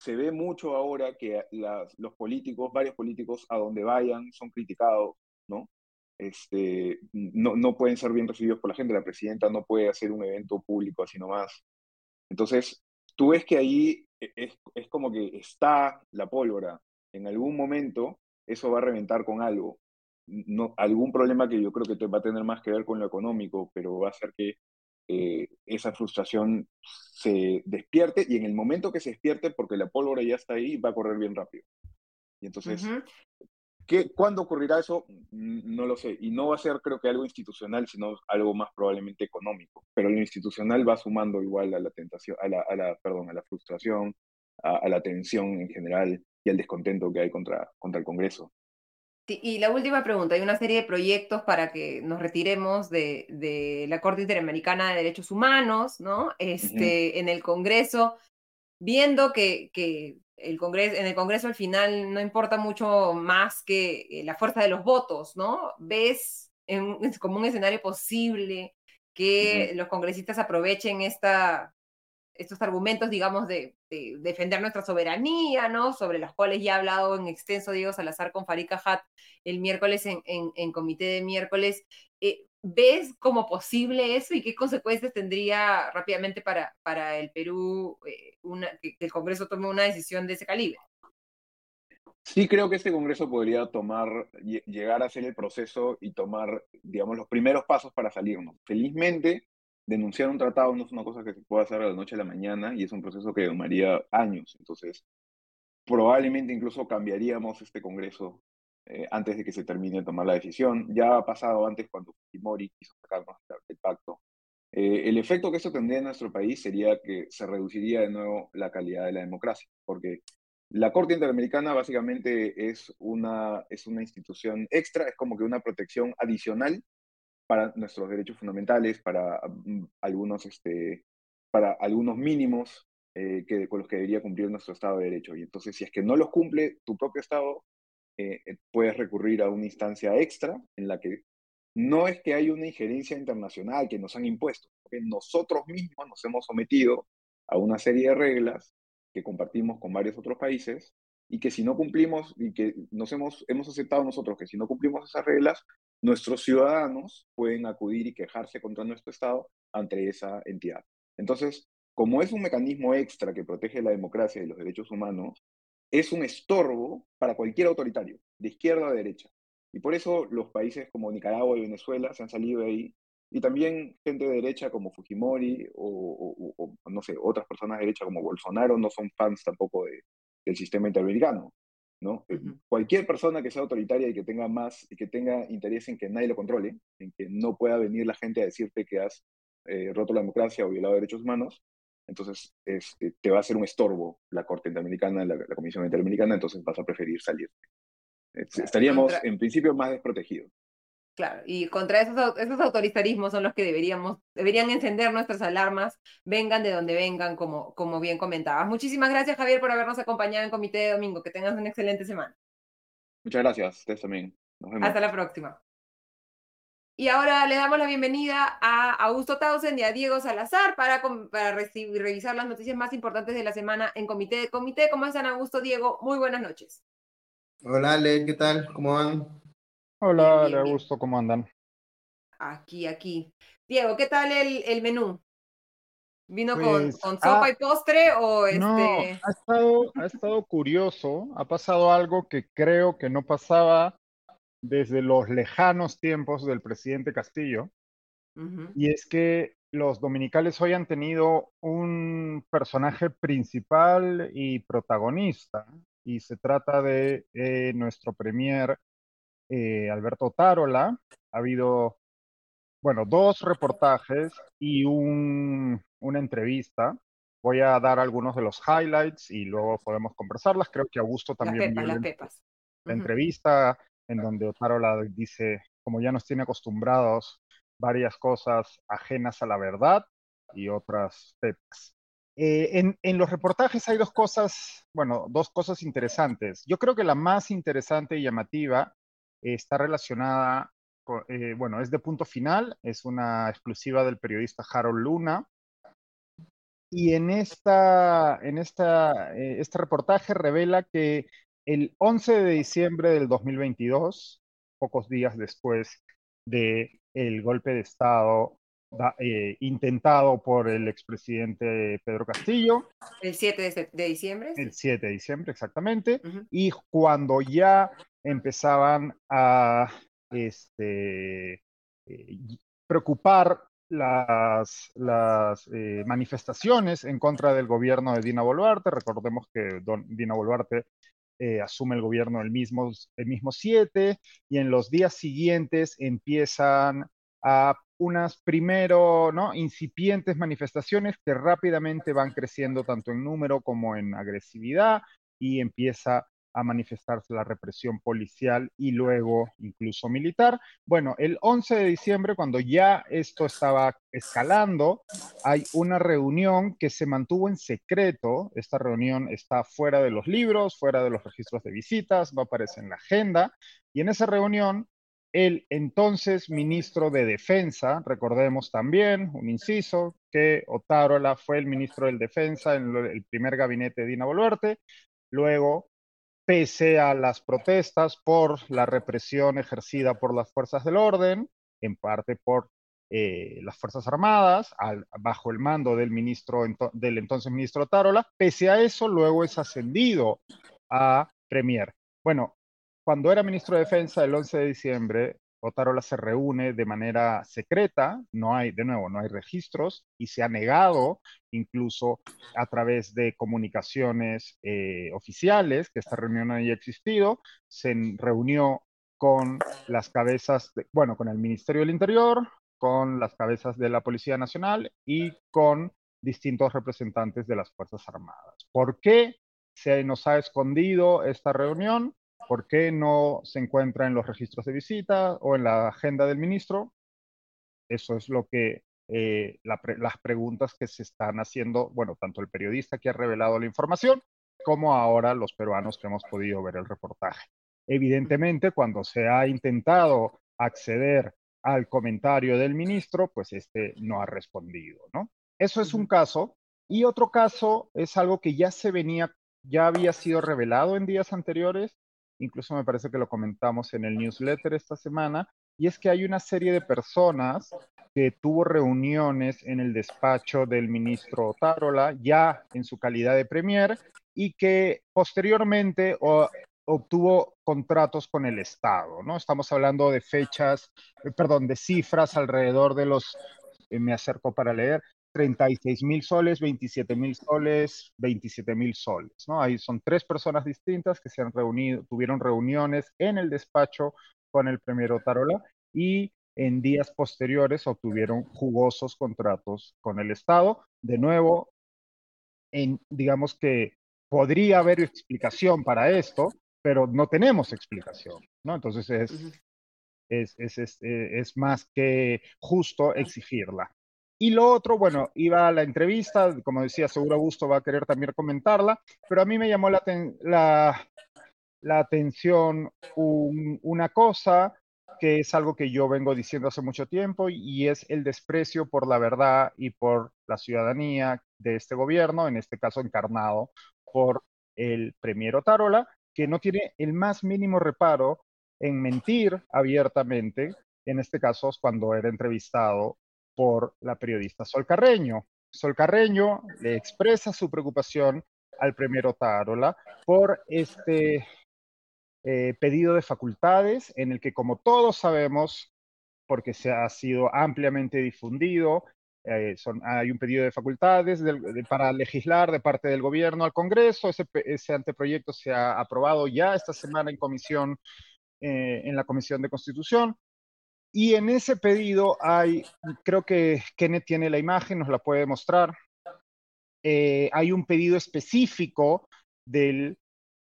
Se ve mucho ahora que los políticos, varios políticos, a donde vayan son criticados, ¿no? No pueden ser bien recibidos por la gente. La presidenta no puede hacer un evento público así nomás. Entonces, tú ves que ahí es como que está la pólvora. En algún momento eso va a reventar con algo. No, algún problema que yo creo que va a tener más que ver con lo económico, pero va a hacer que esa frustración se despierte, y en el momento que se despierte, porque la pólvora ya está ahí, va a correr bien rápido. Y entonces, uh-huh. ¿Cuándo ocurrirá eso? No lo sé. Y no va a ser, creo que, algo institucional, sino algo más probablemente económico. Pero lo institucional va sumando igual a la tentación, a la frustración, a la tensión en general y al descontento que hay contra el Congreso. Y la última pregunta, hay una serie de proyectos para que nos retiremos de la Corte Interamericana de Derechos Humanos, ¿no? Uh-huh. En el Congreso, viendo que en el Congreso al final no importa mucho más que la fuerza de los votos, ¿no? ¿Ves como un escenario posible que uh-huh. los congresistas aprovechen estos argumentos, digamos, de defender nuestra soberanía, ¿no? Sobre los cuales ya ha hablado en extenso Diego Salazar con Farid Kahhat el miércoles en Comité de Miércoles. ¿Ves como posible eso y qué consecuencias tendría rápidamente para el Perú que el Congreso tome una decisión de ese calibre? Sí, creo que este Congreso podría llegar a hacer el proceso y tomar, digamos, los primeros pasos para salirnos. Felizmente, denunciar un tratado no es una cosa que se pueda hacer de la noche a la mañana, y es un proceso que tomaría años. Entonces, probablemente incluso cambiaríamos este Congreso antes de que se termine de tomar la decisión. Ya ha pasado antes cuando Fujimori quiso sacarnos el pacto. El efecto que eso tendría en nuestro país sería que se reduciría de nuevo la calidad de la democracia, porque la Corte Interamericana básicamente es una institución extra, es como que una protección adicional para nuestros derechos fundamentales, para algunos mínimos con los que debería cumplir nuestro Estado de Derecho. Y entonces, si es que no los cumple tu propio Estado, puedes recurrir a una instancia extra en la que no es que haya una injerencia internacional que nos han impuesto, porque nosotros mismos nos hemos sometido a una serie de reglas que compartimos con varios otros países, y que si no cumplimos, y que nos hemos aceptado nosotros que si no cumplimos esas reglas, nuestros ciudadanos pueden acudir y quejarse contra nuestro Estado ante esa entidad. Entonces, como es un mecanismo extra que protege la democracia y los derechos humanos, es un estorbo para cualquier autoritario, de izquierda a derecha. Y por eso los países como Nicaragua y Venezuela se han salido de ahí, y también gente de derecha como Fujimori o no sé, otras personas de derecha como Bolsonaro no son fans tampoco del sistema interamericano, ¿no? Uh-huh. Cualquier persona que sea autoritaria y que tenga interés en que nadie lo controle, en que no pueda venir la gente a decirte que has roto la democracia o violado derechos humanos, entonces te va a hacer un estorbo la Corte Interamericana, la Comisión Interamericana, entonces vas a preferir salirte. Claro, estaríamos en principio más desprotegidos. Claro, y contra esos autoritarismos son los que deberían encender nuestras alarmas, vengan de donde vengan, como bien comentabas. Muchísimas gracias, Javier, por habernos acompañado en Comité de Domingo. Que tengas una excelente semana. Muchas gracias, ustedes también. Nos vemos. Hasta la próxima. Y ahora le damos la bienvenida a Augusto Townsend y a Diego Salazar para revisar las noticias más importantes de la semana en Comité de Comité. ¿Cómo están, Augusto, Diego? Muy buenas noches. Hola, Ale, ¿qué tal? ¿Cómo van? Hola, bien. Augusto, ¿cómo andan? Aquí. Diego, ¿qué tal el menú? ¿Vino pues, con sopa y postre o este...? No, ha estado curioso, ha pasado algo que creo que no pasaba desde los lejanos tiempos del presidente Castillo, uh-huh. Y es que los dominicales hoy han tenido un personaje principal y protagonista, y se trata de nuestro premier Alberto Otárola. Ha habido, bueno, 2 reportajes y una entrevista. Voy a dar algunos de los highlights y luego podemos conversarlas. Creo que Augusto también vio la entrevista en donde Otárola dice, como ya nos tiene acostumbrados, varias cosas ajenas a la verdad y otras tetas. En los reportajes hay dos cosas interesantes. Yo creo que la más interesante y llamativa está relacionada con, es de Punto Final, es una exclusiva del periodista Harold Luna. Y este reportaje revela que el 11 de diciembre del 2022, pocos días después del golpe de Estado intentado por el expresidente Pedro Castillo. El 7 de diciembre. El 7 de diciembre, exactamente. Uh-huh. Y cuando ya empezaban a preocupar las manifestaciones en contra del gobierno de Dina Boluarte. Recordemos que Dina Boluarte asume el gobierno el mismo 7, y en los días siguientes empiezan a unas incipientes manifestaciones que rápidamente van creciendo tanto en número como en agresividad, y empieza a manifestarse la represión policial y luego incluso militar. Bueno, el 11 de diciembre, cuando ya esto estaba escalando, hay una reunión que se mantuvo en secreto. Esta reunión está fuera de los libros, fuera de los registros de visitas, no aparece en la agenda. Y en esa reunión, el entonces ministro de Defensa, recordemos también, un inciso, que Otárola fue el ministro de Defensa en el primer gabinete de Dina Boluarte, luego, pese a las protestas por la represión ejercida por las fuerzas del orden, en parte por las Fuerzas Armadas, bajo el mando del entonces ministro Otárola, pese a eso luego es ascendido a premier. Bueno, cuando era ministro de Defensa el 11 de diciembre, Otárola se reúne de manera secreta, no hay registros, y se ha negado, incluso a través de comunicaciones oficiales, que esta reunión no haya existido. Se reunió con las cabezas, con el Ministerio del Interior, con las cabezas de la Policía Nacional y con distintos representantes de las Fuerzas Armadas. ¿Por qué se nos ha escondido esta reunión? ¿Por qué no se encuentra en los registros de visita o en la agenda del ministro? Eso es lo que las preguntas que se están haciendo, tanto el periodista que ha revelado la información, como ahora los peruanos que hemos podido ver el reportaje. Evidentemente, cuando se ha intentado acceder al comentario del ministro, pues este no ha respondido, ¿no? Eso es un caso. Y otro caso es algo que ya había sido revelado en días anteriores. Incluso me parece que lo comentamos en el newsletter esta semana, y es que hay una serie de personas que tuvo reuniones en el despacho del ministro Otárola, ya en su calidad de premier, y que posteriormente obtuvo contratos con el Estado, ¿no? Estamos hablando de de cifras alrededor de los, me acerco para leer, 36,000 soles, 27,000 soles, 27,000 soles, ¿no? Ahí son 3 personas distintas que se han reunido, tuvieron reuniones en el despacho con el premier Otárola y en días posteriores obtuvieron jugosos contratos con el Estado. De nuevo, digamos que podría haber explicación para esto, pero no tenemos explicación, ¿no? Entonces es más que justo exigirla. Y lo otro, iba a la entrevista, como decía, seguro Augusto va a querer también comentarla, pero a mí me llamó la atención una cosa, que es algo que yo vengo diciendo hace mucho tiempo, y es el desprecio por la verdad y por la ciudadanía de este gobierno, en este caso encarnado por el premier Otárola, que no tiene el más mínimo reparo en mentir abiertamente, en este caso cuando era entrevistado por la periodista Sol Carreño. Sol Carreño le expresa su preocupación al premier Otárola por este pedido de facultades en el que, como todos sabemos, porque se ha sido ampliamente difundido, hay un pedido de facultades para legislar de parte del gobierno al Congreso. Ese anteproyecto se ha aprobado ya esta semana en comisión, en la Comisión de Constitución. Y en ese pedido hay, creo que Kenneth tiene la imagen, nos la puede mostrar, hay un pedido específico del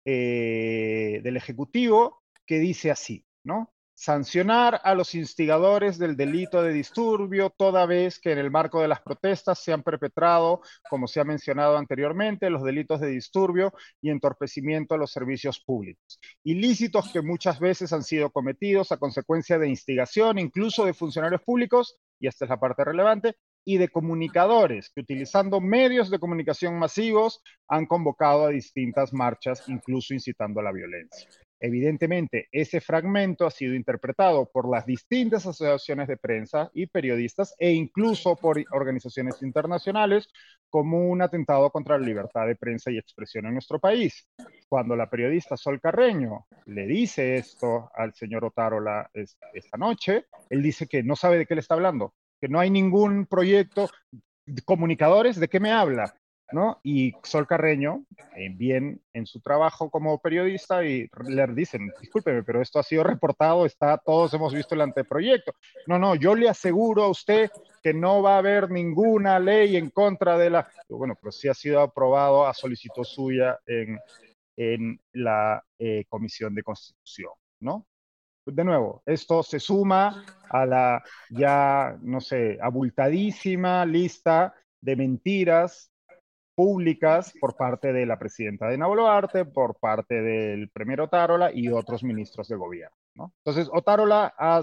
Ejecutivo que dice así, ¿no? Sancionar a los instigadores del delito de disturbio toda vez que en el marco de las protestas se han perpetrado, como se ha mencionado anteriormente, los delitos de disturbio y entorpecimiento a los servicios públicos. Ilícitos que muchas veces han sido cometidos a consecuencia de instigación, incluso de funcionarios públicos, y esta es la parte relevante, y de comunicadores que utilizando medios de comunicación masivos han convocado a distintas marchas, incluso incitando a la violencia. Evidentemente, ese fragmento ha sido interpretado por las distintas asociaciones de prensa y periodistas e incluso por organizaciones internacionales como un atentado contra la libertad de prensa y expresión en nuestro país. Cuando la periodista Sol Carreño le dice esto al señor Otárola esta noche, él dice que no sabe de qué le está hablando, que no hay ningún proyecto de comunicadores, ¿de qué me habla? ¿No? Y Sol Carreño, bien en su trabajo como periodista, y le dicen, discúlpeme, pero esto ha sido reportado, todos hemos visto el anteproyecto. No, yo le aseguro a usted que no va a haber ninguna ley en contra de la... Bueno, pero sí ha sido aprobado a solicitud suya en la Comisión de Constitución, ¿no? De nuevo, esto se suma a la ya, no sé, abultadísima lista de mentiras públicas por parte de la presidenta Dina Boluarte, por parte del premier Otárola y otros ministros de gobierno, ¿no? Entonces, Otárola ha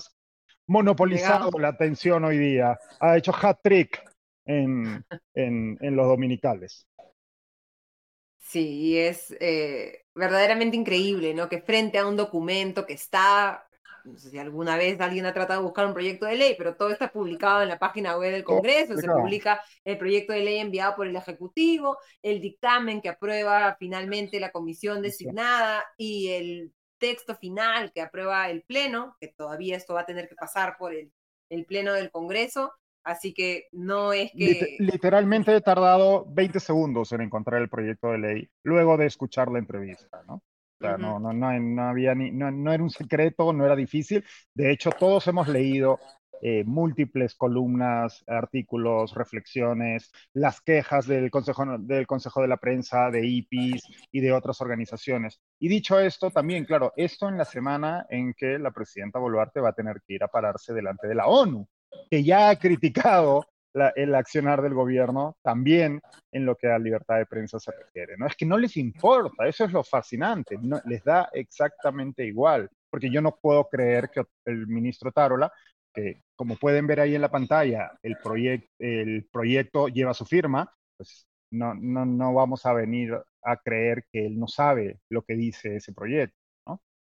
monopolizado la atención hoy día, ha hecho hat-trick en los dominicales. Sí, y es verdaderamente increíble, ¿no? Que frente a un documento que está... No sé si alguna vez alguien ha tratado de buscar un proyecto de ley, pero todo está publicado en la página web del Congreso, se publica el proyecto de ley enviado por el Ejecutivo, el dictamen que aprueba finalmente la comisión designada y el texto final que aprueba el Pleno, que todavía esto va a tener que pasar por el Pleno del Congreso, así que no es que... Literalmente he tardado 20 segundos en encontrar el proyecto de ley luego de escuchar la entrevista, ¿no? O sea, no era un secreto, no era difícil. De hecho, todos hemos leído múltiples columnas, artículos, reflexiones, las quejas del Consejo de la Prensa, de IPIS y de otras organizaciones. Y dicho esto, también, claro, esto en la semana en que la presidenta Boluarte va a tener que ir a pararse delante de la ONU, que ya ha criticado el accionar del gobierno también en lo que a libertad de prensa se refiere, ¿no? Es que no les importa, eso es lo fascinante, no, les da exactamente igual, porque yo no puedo creer que el ministro Otárola, que como pueden ver ahí en la pantalla, el proyecto lleva su firma, pues no vamos a venir a creer que él no sabe lo que dice ese proyecto.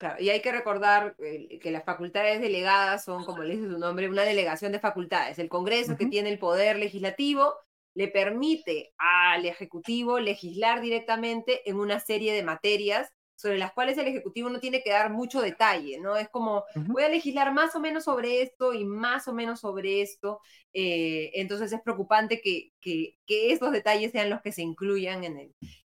Claro, y hay que recordar que las facultades delegadas son, como le dice su nombre, una delegación de facultades. El Congreso, que tiene el poder legislativo, le permite al Ejecutivo legislar directamente en una serie de materias sobre las cuales el Ejecutivo no tiene que dar mucho detalle, ¿no? Es como, voy a legislar más o menos sobre esto y más o menos sobre esto. Entonces es preocupante que estos detalles sean los que se incluyan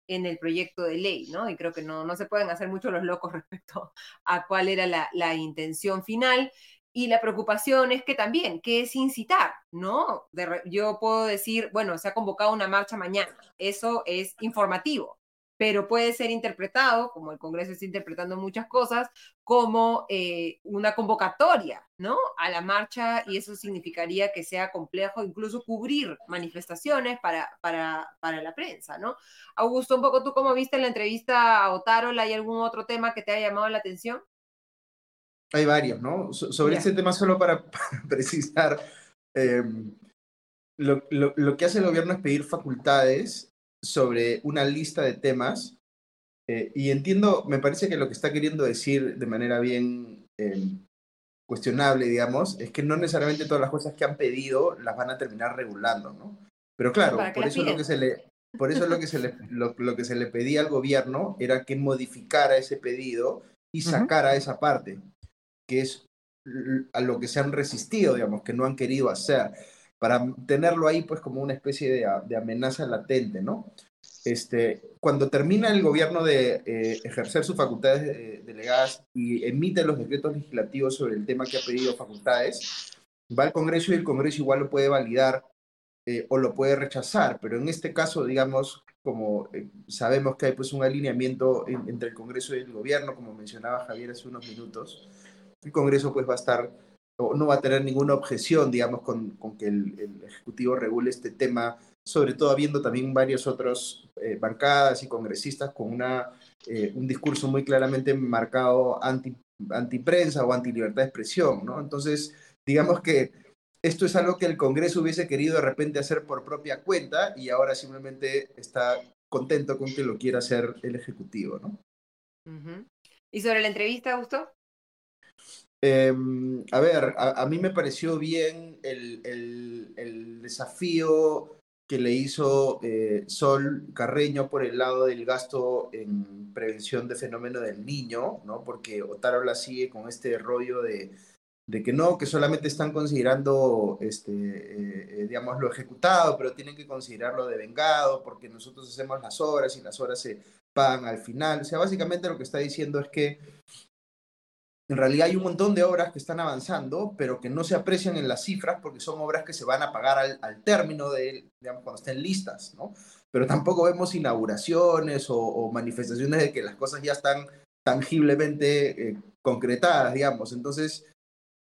en el proyecto de ley, ¿no? Y creo que no se pueden hacer mucho los locos respecto a cuál era la intención final. Y la preocupación es que también, ¿qué es incitar? ¿No? Yo puedo decir, bueno, se ha convocado una marcha mañana, eso es informativo, pero puede ser interpretado, como el Congreso está interpretando muchas cosas, como una convocatoria, ¿no? A la marcha, y eso significaría que sea complejo incluso cubrir manifestaciones para la prensa, ¿no? Augusto, un poco tú, ¿cómo viste en la entrevista a Otárola? ¿Hay algún otro tema que te haya llamado la atención? Hay varios, ¿no? Sobre este tema, solo para precisar, lo que hace el gobierno es pedir facultades sobre una lista de temas, y entiendo, me parece que lo que está queriendo decir de manera bien cuestionable, digamos, es que no necesariamente todas las cosas que han pedido las van a terminar regulando, ¿no? Pero claro, por eso lo que se le... Por eso lo que se le pedía al gobierno era que modificara ese pedido y sacara esa parte, que es a lo que se han resistido, digamos, que no han querido hacer, para tenerlo ahí pues como una especie de amenaza latente, ¿no? Cuando termina el gobierno de ejercer sus facultades delegadas y emite los decretos legislativos sobre el tema que ha pedido facultades, va al Congreso y el Congreso igual lo puede validar, o lo puede rechazar, pero en este caso, digamos, como sabemos que hay pues un alineamiento entre el Congreso y el gobierno, como mencionaba Javier hace unos minutos, el Congreso pues va a estar, o no va a tener ninguna objeción, digamos, con que el Ejecutivo regule este tema, sobre todo habiendo también varios otros bancadas y congresistas con un discurso muy claramente marcado antiprensa o antilibertad de expresión, ¿no? Entonces, digamos que esto es algo que el Congreso hubiese querido de repente hacer por propia cuenta y ahora simplemente está contento con que lo quiera hacer el Ejecutivo, ¿no? Uh-huh. ¿Y sobre la entrevista, Augusto? A mí me pareció bien el desafío que le hizo Sol Carreño por el lado del gasto en prevención de fenómeno del niño, ¿no? Porque Otárola sigue con este rollo de que no, que solamente están considerando, digamos, lo ejecutado, pero tienen que considerar lo devengado, porque nosotros hacemos las obras y las obras se pagan al final. O sea, básicamente lo que está diciendo es que en realidad hay un montón de obras que están avanzando, pero que no se aprecian en las cifras porque son obras que se van a pagar al término de, digamos, cuando estén listas, ¿no? Pero tampoco vemos inauguraciones o manifestaciones de que las cosas ya están tangiblemente concretadas, digamos. Entonces,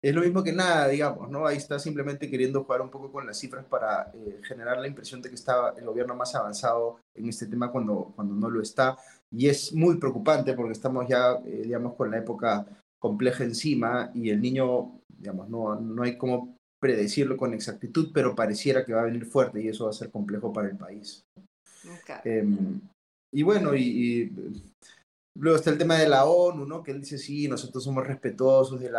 es lo mismo que nada, digamos, ¿no? Ahí está simplemente queriendo jugar un poco con las cifras para generar la impresión de que está el gobierno más avanzado en este tema cuando no lo está. Y es muy preocupante porque estamos ya, digamos, con la época compleja encima y el niño, digamos, no hay cómo predecirlo con exactitud, pero pareciera que va a venir fuerte y eso va a ser complejo para el país. Okay. Luego está el tema de la ONU, ¿no? Que él dice, sí, nosotros somos respetuosos del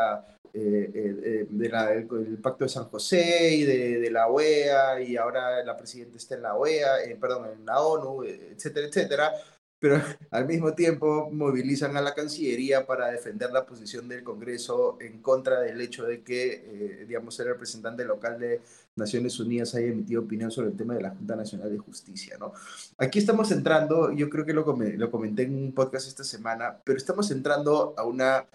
Pacto de San José y de la OEA, y ahora la presidenta está en la OEA, en la ONU, etcétera, etcétera, pero al mismo tiempo movilizan a la Cancillería para defender la posición del Congreso en contra del hecho de que, el representante local de Naciones Unidas haya emitido opinión sobre el tema de la Junta Nacional de Justicia, ¿no? Aquí estamos entrando, yo creo que lo comenté en un podcast esta semana, pero estamos entrando a una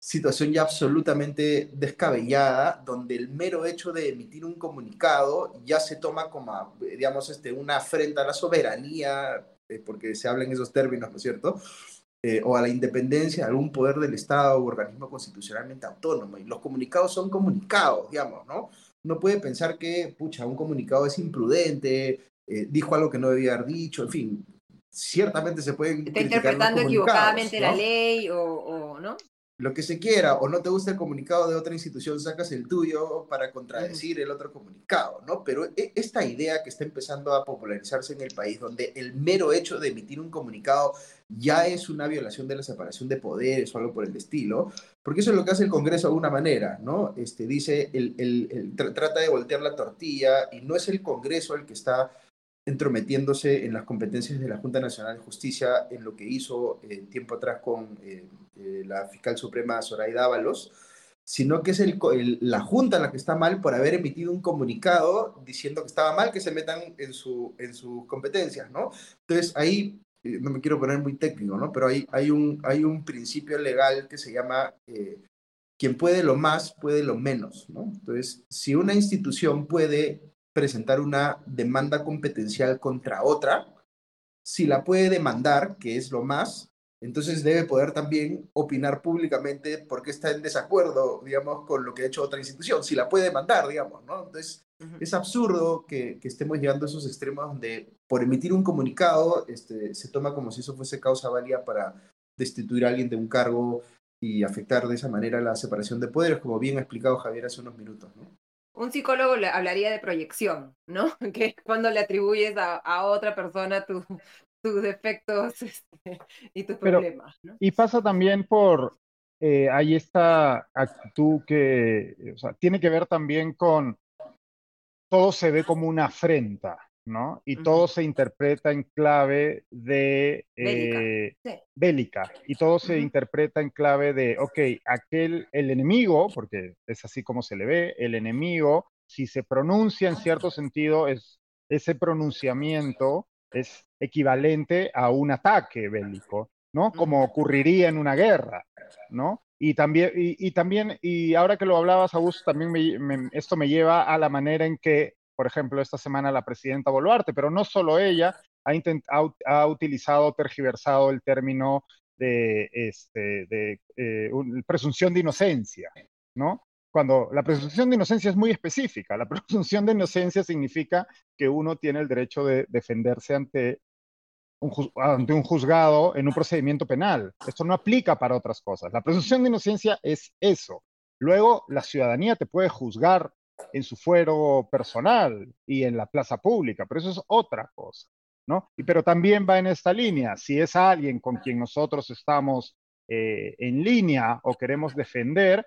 situación ya absolutamente descabellada, donde el mero hecho de emitir un comunicado ya se toma como, una afrenta a la soberanía, porque se habla en esos términos, ¿no es cierto?, o a la independencia de algún poder del Estado u organismo constitucionalmente autónomo. Y los comunicados son comunicados, digamos, ¿no? Uno puede pensar que, un comunicado es imprudente, dijo algo que no debía haber dicho, en fin, ciertamente se pueden criticar los comunicados. Está interpretando equivocadamente, ¿no?, la ley o ¿no?, lo que se quiera, o no te gusta el comunicado de otra institución, sacas el tuyo para contradecir el otro comunicado, ¿no? Pero esta idea que está empezando a popularizarse en el país, donde el mero hecho de emitir un comunicado ya es una violación de la separación de poderes o algo por el estilo, porque eso es lo que hace el Congreso de alguna manera, ¿no? Dice, trata de voltear la tortilla, y no es el Congreso el que está entrometiéndose en las competencias de la Junta Nacional de Justicia, en lo que hizo tiempo atrás con la fiscal suprema Zoraida Ávalos, sino que es la Junta la que está mal por haber emitido un comunicado diciendo que estaba mal que se metan en sus competencias, ¿no? Entonces ahí, no me quiero poner muy técnico, ¿no?, pero hay un principio legal que se llama quien puede lo más, puede lo menos, ¿no? Entonces, si una institución puede presentar una demanda competencial contra otra, si la puede demandar, que es lo más, entonces debe poder también opinar públicamente por qué está en desacuerdo, digamos, con lo que ha hecho otra institución, si la puede demandar, digamos, ¿no? Entonces, es absurdo que estemos llegando a esos extremos donde por emitir un comunicado se toma como si eso fuese causa válida para destituir a alguien de un cargo y afectar de esa manera la separación de poderes, como bien ha explicado Javier hace unos minutos, ¿no? Un psicólogo hablaría de proyección, ¿no? Que cuando le atribuyes a otra persona tus defectos y tus problemas, ¿no? Y pasa también por, hay esta actitud que, tiene que ver también con todo se ve como una afrenta, ¿no? Y todo se interpreta en clave de... bélica. Y todo se interpreta en clave de, ok, el enemigo, porque es así como se le ve, el enemigo, si se pronuncia en cierto sentido, ese pronunciamiento es equivalente a un ataque bélico, ¿no? Como ocurriría en una guerra, ¿no? Y ahora que lo hablabas, Augusto, también esto me lleva a la manera en que, por ejemplo, esta semana la presidenta Boluarte, pero no solo ella, ha utilizado, tergiversado el término de, presunción de inocencia, ¿no? Cuando la presunción de inocencia es muy específica. La presunción de inocencia significa que uno tiene el derecho de defenderse ante un juzgado en un procedimiento penal. Esto no aplica para otras cosas. La presunción de inocencia es eso. Luego, la ciudadanía te puede juzgar en su fuero personal y en la plaza pública, pero eso es otra cosa, ¿no? Pero también va en esta línea. Si es alguien con quien nosotros estamos en línea o queremos defender,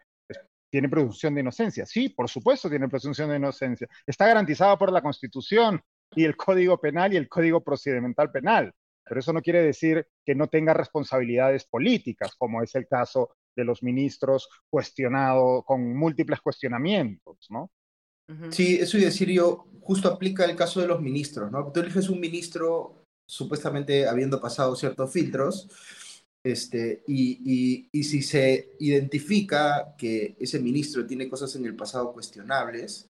¿tiene presunción de inocencia? Sí, por supuesto tiene presunción de inocencia. Está garantizada por la Constitución y el Código Penal y el Código Procedimental Penal. Pero eso no quiere decir que no tenga responsabilidades políticas, como es el caso de los ministros cuestionados con múltiples cuestionamientos, ¿no? Sí, eso y decir yo, justo aplica el caso de los ministros, ¿no? Tú eliges un ministro, supuestamente habiendo pasado ciertos filtros, y si se identifica que ese ministro tiene cosas en el pasado cuestionables,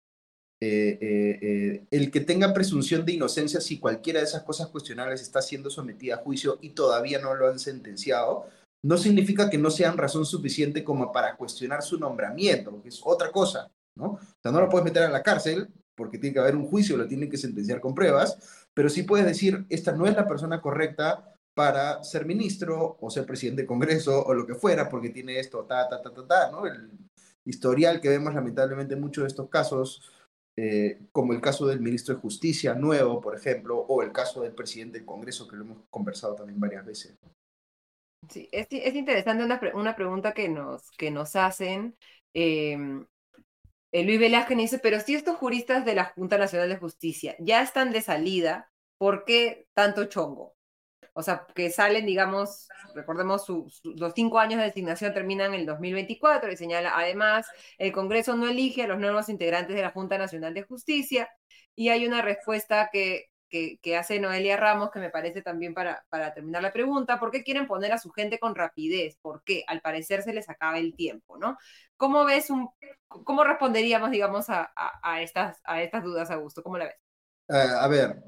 el que tenga presunción de inocencia, si cualquiera de esas cosas cuestionables está siendo sometida a juicio y todavía no lo han sentenciado, no significa que no sean razón suficiente como para cuestionar su nombramiento, que es otra cosa, ¿no? O sea, no lo puedes meter a la cárcel porque tiene que haber un juicio, lo tienen que sentenciar con pruebas, pero sí puedes decir, esta no es la persona correcta para ser ministro o ser presidente del Congreso o lo que fuera, porque tiene esto, ¿no? El historial que vemos lamentablemente en muchos de estos casos, como el caso del ministro de Justicia nuevo, por ejemplo, o el caso del presidente del Congreso, que lo hemos conversado también varias veces. Sí, es interesante una pregunta que nos hacen. Luis Velázquez dice, pero si estos juristas de la Junta Nacional de Justicia ya están de salida, ¿por qué tanto chongo? O sea, que salen, digamos, recordemos, los 5 años de designación terminan en el 2024, y señala, además, el Congreso no elige a los nuevos integrantes de la Junta Nacional de Justicia, y hay una respuesta que hace Noelia Ramos, que me parece también para terminar la pregunta, ¿por qué quieren poner a su gente con rapidez? ¿Por qué? Al parecer se les acaba el tiempo, ¿no? ¿Cómo ves cómo responderíamos, digamos, a estas dudas, Augusto? ¿Cómo la ves? A ver,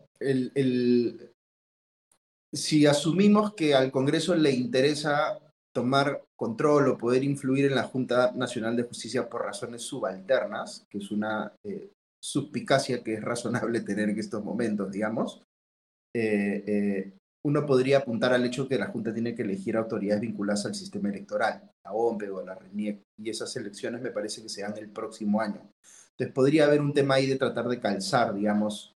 si asumimos que al Congreso le interesa tomar control o poder influir en la Junta Nacional de Justicia por razones subalternas, que es una suspicacia que es razonable tener en estos momentos, digamos, uno podría apuntar al hecho que la Junta tiene que elegir autoridades vinculadas al sistema electoral, la ONPE o la RENIEC, y esas elecciones me parece que se dan el próximo año. Entonces podría haber un tema ahí de tratar de calzar, digamos,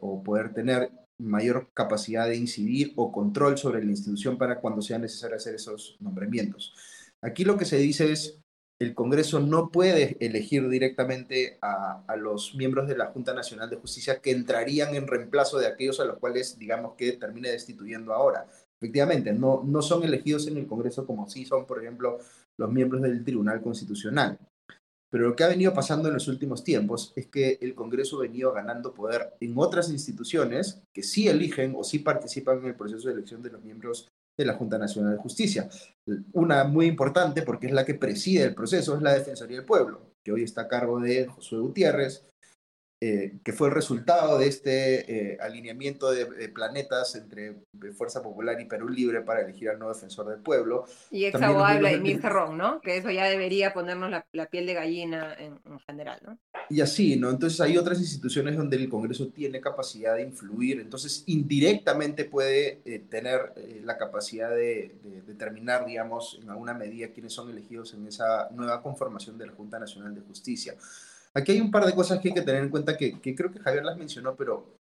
o poder tener mayor capacidad de incidir o control sobre la institución para cuando sea necesario hacer esos nombramientos. Aquí lo que se dice es, el Congreso no puede elegir directamente a los miembros de la Junta Nacional de Justicia que entrarían en reemplazo de aquellos a los cuales, digamos, que termine destituyendo ahora. Efectivamente, no son elegidos en el Congreso como sí son, por ejemplo, los miembros del Tribunal Constitucional. Pero lo que ha venido pasando en los últimos tiempos es que el Congreso ha venido ganando poder en otras instituciones que sí eligen o sí participan en el proceso de elección de los miembros de la Junta Nacional de Justicia. Una muy importante, porque es la que preside el proceso, es la Defensoría del Pueblo, que hoy está a cargo de Josué Gutiérrez, que fue el resultado de este alineamiento de planetas entre Fuerza Popular y Perú Libre para elegir al nuevo defensor del pueblo. Y exabogado Vladimir Cerrón, ¿no? Que eso ya debería ponernos la piel de gallina en general, ¿no? Y así, ¿no? Entonces hay otras instituciones donde el Congreso tiene capacidad de influir, entonces indirectamente puede tener la capacidad de determinar, digamos, en alguna medida quiénes son elegidos en esa nueva conformación de la Junta Nacional de Justicia. Aquí hay un par de cosas que hay que tener en cuenta que creo que Javier las mencionó, pero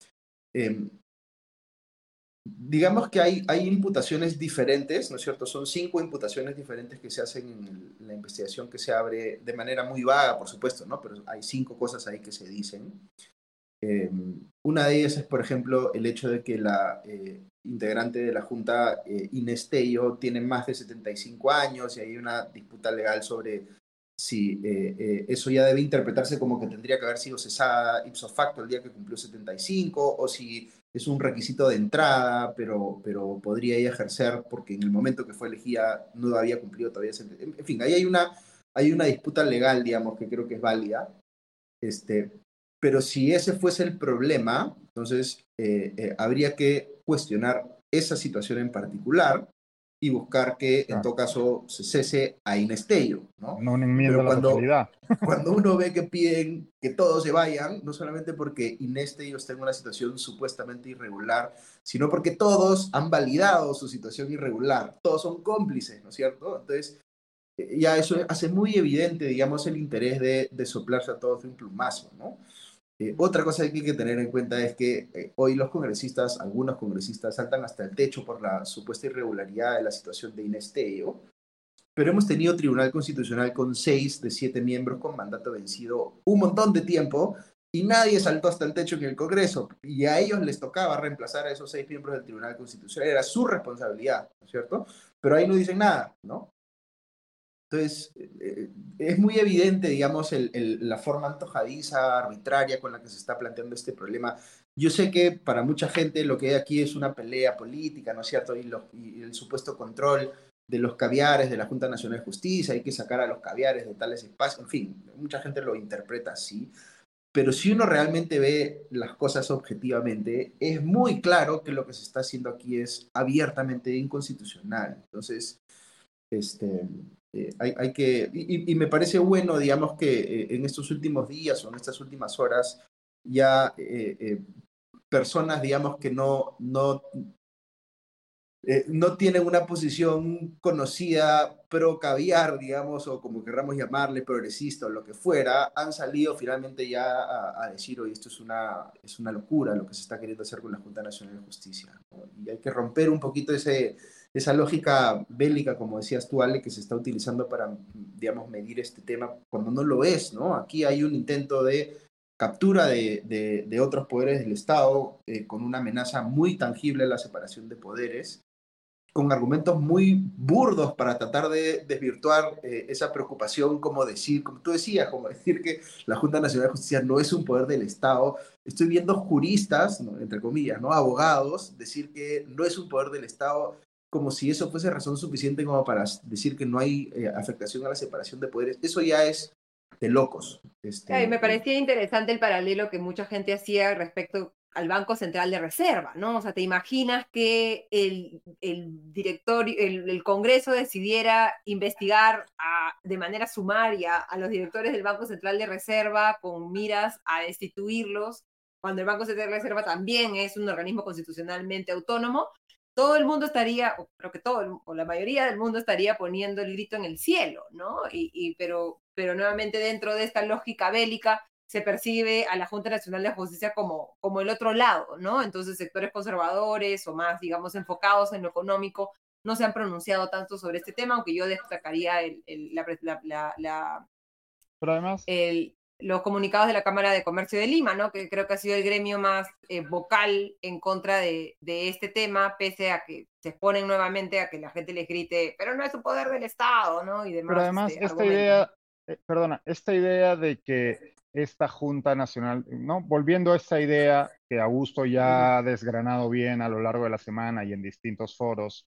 Digamos que hay imputaciones diferentes, ¿no es cierto? Son 5 imputaciones diferentes que se hacen en la investigación que se abre de manera muy vaga, por supuesto, ¿no? Pero hay 5 cosas ahí que se dicen. Una de ellas es, por ejemplo, el hecho de que la integrante de la Junta, Inés Tello, tiene más de 75 años y hay una disputa legal sobre si eso ya debe interpretarse como que tendría que haber sido cesada ipso facto el día que cumplió 75 o si es un requisito de entrada, pero podría ella ejercer porque en el momento que fue elegida no había cumplido todavía. En fin, ahí hay una disputa legal, digamos, que creo que es válida. Pero si ese fuese el problema, entonces habría que cuestionar esa situación en particular y buscar que, claro, en todo caso, se cese a Inés Tello, ¿no? No una enmienda a la totalidad. Cuando uno ve que piden que todos se vayan, no solamente porque Inés Tello está en una situación supuestamente irregular, sino porque todos han validado su situación irregular. Todos son cómplices, ¿no es cierto? Entonces, ya eso hace muy evidente, digamos, el interés de soplarse a todos de un plumazo, ¿no? Otra cosa que hay que tener en cuenta es que hoy los congresistas, algunos congresistas, saltan hasta el techo por la supuesta irregularidad de la situación de Inés Tello, pero hemos tenido Tribunal Constitucional con 6 de 7 miembros con mandato vencido un montón de tiempo y nadie saltó hasta el techo en el Congreso y a ellos les tocaba reemplazar a esos 6 miembros del Tribunal Constitucional, era su responsabilidad, ¿no es cierto? Pero ahí no dicen nada, ¿no? Entonces, es muy evidente, digamos, la forma antojadiza, arbitraria con la que se está planteando este problema. Yo sé que para mucha gente lo que hay aquí es una pelea política, ¿no es cierto? Y el supuesto control de los caviares de la Junta Nacional de Justicia, hay que sacar a los caviares de tales espacios, en fin, mucha gente lo interpreta así. Pero si uno realmente ve las cosas objetivamente, es muy claro que lo que se está haciendo aquí es abiertamente inconstitucional. Entonces, hay que, y me parece bueno, digamos, que en estos últimos días o en estas últimas horas ya personas, digamos, que no tienen una posición conocida pro caviar, digamos, o como querramos llamarle, progresista o lo que fuera, han salido finalmente ya a decir, oye, esto es una locura lo que se está queriendo hacer con la Junta Nacional de Justicia, ¿no? Y hay que romper un poquito esa lógica bélica, como decías tú, Ale, que se está utilizando para, digamos, medir este tema cuando no lo es, ¿no? Aquí hay un intento de captura de otros poderes del Estado con una amenaza muy tangible a la separación de poderes, con argumentos muy burdos para tratar de desvirtuar esa preocupación, como tú decías, que la Junta Nacional de Justicia no es un poder del Estado. Estoy viendo juristas, ¿no?, entre comillas, ¿no?, abogados, decir que no es un poder del Estado, como si eso fuese razón suficiente como para decir que no hay afectación a la separación de poderes. Eso ya es de locos. Me parecía interesante el paralelo que mucha gente hacía respecto al Banco Central de Reserva, ¿no? O sea, te imaginas que el Congreso decidiera investigar de manera sumaria a los directores del Banco Central de Reserva con miras a destituirlos, cuando el Banco Central de Reserva también es un organismo constitucionalmente autónomo. Todo el mundo estaría, o creo que o la mayoría del mundo estaría poniendo el grito en el cielo, ¿no? Pero nuevamente dentro de esta lógica bélica se percibe a la Junta Nacional de Justicia como el otro lado, ¿no? Entonces sectores conservadores o más, digamos, enfocados en lo económico no se han pronunciado tanto sobre este tema, aunque yo destacaría Pero además, los comunicados de la Cámara de Comercio de Lima, ¿no?, que creo que ha sido el gremio más vocal en contra de este tema, pese a que se exponen nuevamente a que la gente les grite, pero no es un poder del Estado, ¿no? Y demás. Pero además, esta idea de que esta Junta Nacional, ¿no?, volviendo a esta idea que Augusto ya ha desgranado bien a lo largo de la semana y en distintos foros,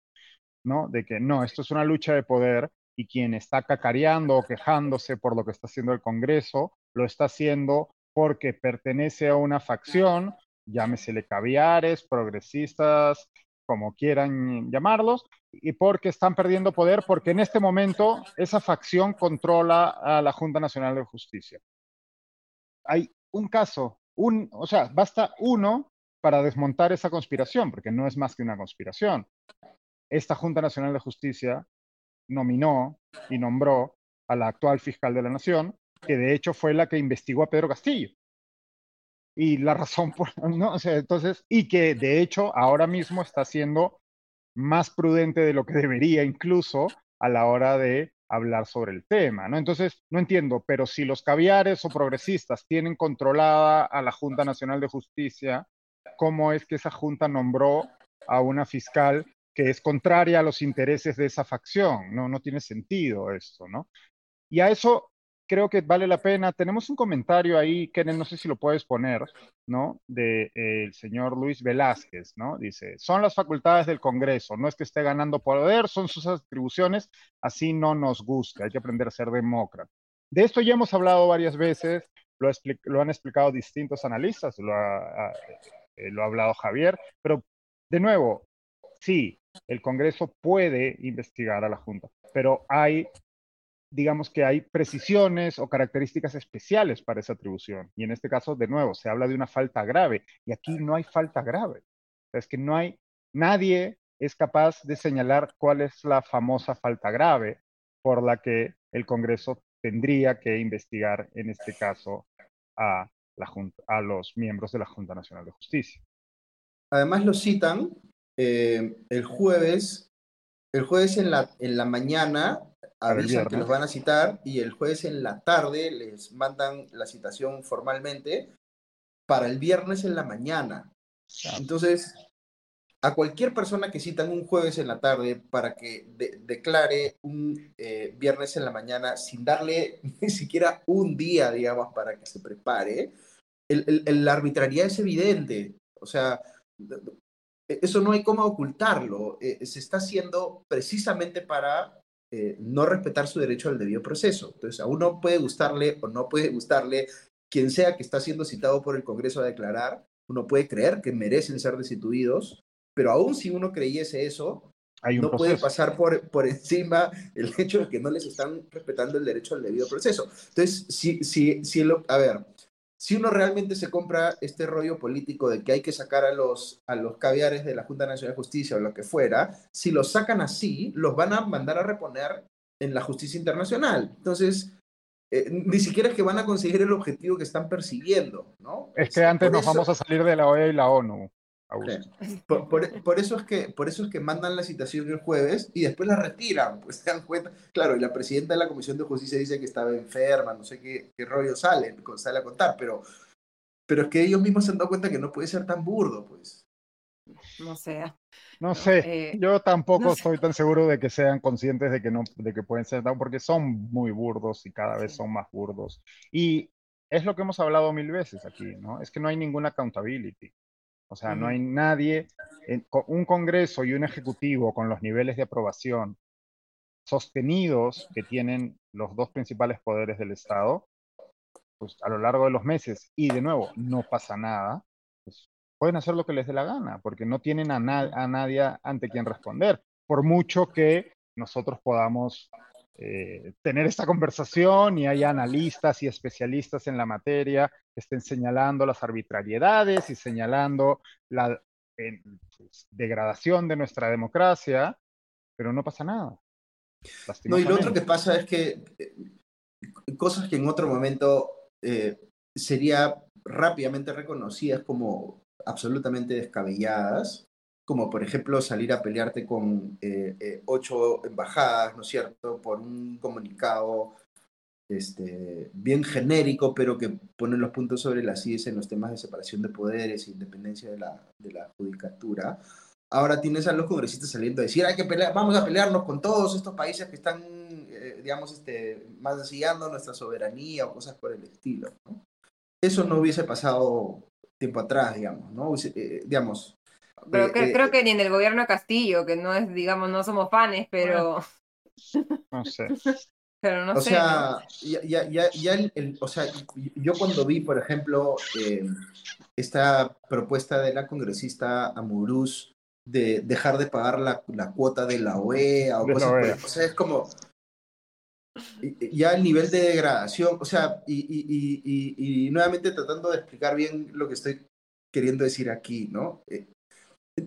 ¿no?, de que no, esto es una lucha de poder y quien está cacareando o quejándose por lo que está haciendo el Congreso lo está haciendo porque pertenece a una facción, llámesele caviares, progresistas, como quieran llamarlos, y porque están perdiendo poder, porque en este momento esa facción controla a la Junta Nacional de Justicia. Hay un caso, o sea, basta uno para desmontar esa conspiración, porque no es más que una conspiración. Esta Junta Nacional de Justicia nominó y nombró a la actual fiscal de la Nación, que de hecho fue la que investigó a Pedro Castillo. y la razón por, ¿no? O sea, entonces, y que de hecho ahora mismo está siendo más prudente de lo que debería incluso a la hora de hablar sobre el tema, ¿no? Entonces, no entiendo, pero si los caviares o progresistas tienen controlada a la Junta Nacional de Justicia, ¿cómo es que esa junta nombró a una fiscal que es contraria a los intereses de esa facción? No, no tiene sentido esto, ¿no? Y a eso creo que vale la pena. Tenemos un comentario ahí, Kenneth, no sé si lo puedes poner, ¿no? De el señor Luis Velázquez, ¿no? Dice, son las facultades del Congreso, no es que esté ganando poder, son sus atribuciones, así no nos gusta, hay que aprender a ser demócrata. De esto ya hemos hablado varias veces, lo han explicado distintos analistas, lo ha hablado Javier, pero de nuevo, sí, el Congreso puede investigar a la Junta, pero hay, digamos que hay precisiones o características especiales para esa atribución. Y en este caso, de nuevo, se habla de una falta grave. Y aquí no hay falta grave. Es que no hay, nadie es capaz de señalar cuál es la famosa falta grave por la que el Congreso tendría que investigar, en este caso, a los miembros de la Junta Nacional de Justicia. Además lo citan el jueves en la mañana. Avisan que los van a citar y el jueves en la tarde les mandan la citación formalmente para el viernes en la mañana. Entonces, a cualquier persona que citan un jueves en la tarde para que declare un viernes en la mañana sin darle ni siquiera un día, digamos, para que se prepare, la arbitrariedad es evidente. O sea, eso no hay cómo ocultarlo. Se está haciendo precisamente para... no respetar su derecho al debido proceso. Entonces, a uno puede gustarle o no puede gustarle quien sea que está siendo citado por el Congreso a declarar, uno puede creer que merecen ser destituidos, pero aún si uno creyese eso, no puede pasar por encima el hecho de que no les están respetando el derecho al debido proceso. Entonces, si uno realmente se compra este rollo político de que hay que sacar a los caviares de la Junta Nacional de Justicia o lo que fuera, si los sacan así, los van a mandar a reponer en la justicia internacional. Entonces, ni siquiera es que van a conseguir el objetivo que están persiguiendo, ¿no? Es que antes nos vamos a salir de la OEA y la ONU, Augusto. Okay. Por eso es que mandan la citación el jueves y después la retiran, pues se dan cuenta. Claro, y la presidenta de la Comisión de Justicia dice que estaba enferma, no sé qué rollo sale a contar, pero es que ellos mismos se han dado cuenta que no puede ser tan burdo, pues. No sé, yo tampoco estoy tan seguro de que sean conscientes de que no, de que pueden ser tan, porque son muy burdos y cada vez son más burdos. Y es lo que hemos hablado mil veces aquí, ¿no? Es que no hay ninguna accountability. O sea, no hay nadie, un Congreso y un Ejecutivo con los niveles de aprobación sostenidos que tienen los dos principales poderes del Estado, pues a lo largo de los meses, y de nuevo, no pasa nada, pues pueden hacer lo que les dé la gana, porque no tienen a nadie ante quien responder, por mucho que nosotros podamos tener esta conversación y hay analistas y especialistas en la materia que estén señalando las arbitrariedades y señalando la degradación de nuestra democracia, pero no pasa nada. No, y lo otro que pasa es que cosas que en otro momento serían rápidamente reconocidas como absolutamente descabelladas, como por ejemplo salir a pelearte con 8 embajadas, ¿no es cierto?, por un comunicado bien genérico, pero que pone los puntos sobre las íes en los temas de separación de poderes e independencia de la judicatura. Ahora tienes a los congresistas saliendo a decir, hay que pelear, vamos a pelearnos con todos estos países que están, mancillando nuestra soberanía o cosas por el estilo, ¿no? Eso no hubiese pasado tiempo atrás, digamos, ¿no? Pero creo que ni en el gobierno de Castillo, que no es, digamos, no somos fans, pero... No sé. Pero no o sé. Sea, ¿no? Ya, yo cuando vi, por ejemplo, esta propuesta de la congresista Amurús de dejar de pagar la cuota de la OEA o de cosas así, o sea, es como... Ya el nivel de degradación, o sea, y nuevamente tratando de explicar bien lo que estoy queriendo decir aquí, ¿no?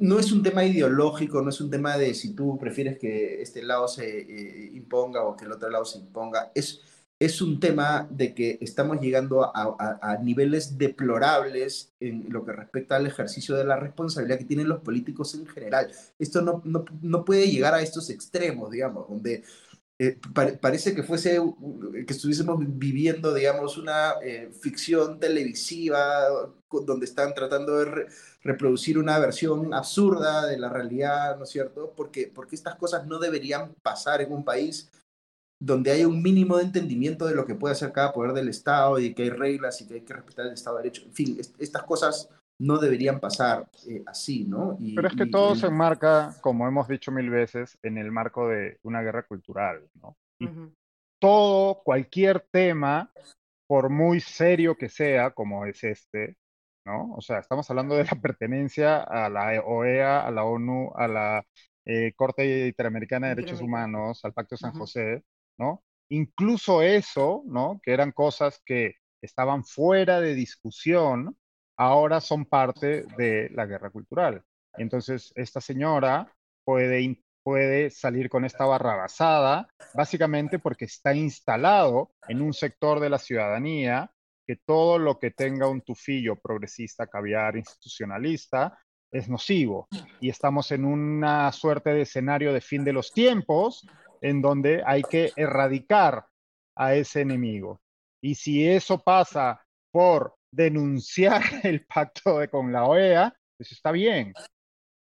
No es un tema ideológico, no es un tema de si tú prefieres que este lado se imponga o que el otro lado se imponga. Es es un tema de que estamos llegando a niveles deplorables en lo que respecta al ejercicio de la responsabilidad que tienen los políticos en general. Esto no puede llegar a estos extremos, digamos, donde parece que fuese que estuviésemos viviendo, digamos, una ficción televisiva donde están tratando de reproducir una versión absurda de la realidad, ¿no es cierto? Porque estas cosas no deberían pasar en un país donde hay un mínimo de entendimiento de lo que puede hacer cada poder del Estado y que hay reglas y que hay que respetar el Estado de Derecho. En fin, estas cosas no deberían pasar así, ¿no? Pero es que todo se enmarca, como hemos dicho mil veces, en el marco de una guerra cultural, ¿no? Y cualquier tema, por muy serio que sea, como es este, ¿no? O sea, estamos hablando de la pertenencia a la OEA, a la ONU, a la Corte Interamericana de Derechos Humanos, al Pacto de San José, ¿no? Incluso eso, ¿no? Que eran cosas que estaban fuera de discusión, ahora son parte de la guerra cultural. Entonces, esta señora puede salir con esta barrabasada, básicamente porque está instalado en un sector de la ciudadanía que todo lo que tenga un tufillo progresista, caviar, institucionalista, es nocivo. Y estamos en una suerte de escenario de fin de los tiempos, en donde hay que erradicar a ese enemigo. Y si eso pasa por denunciar el pacto con la OEA, pues está bien.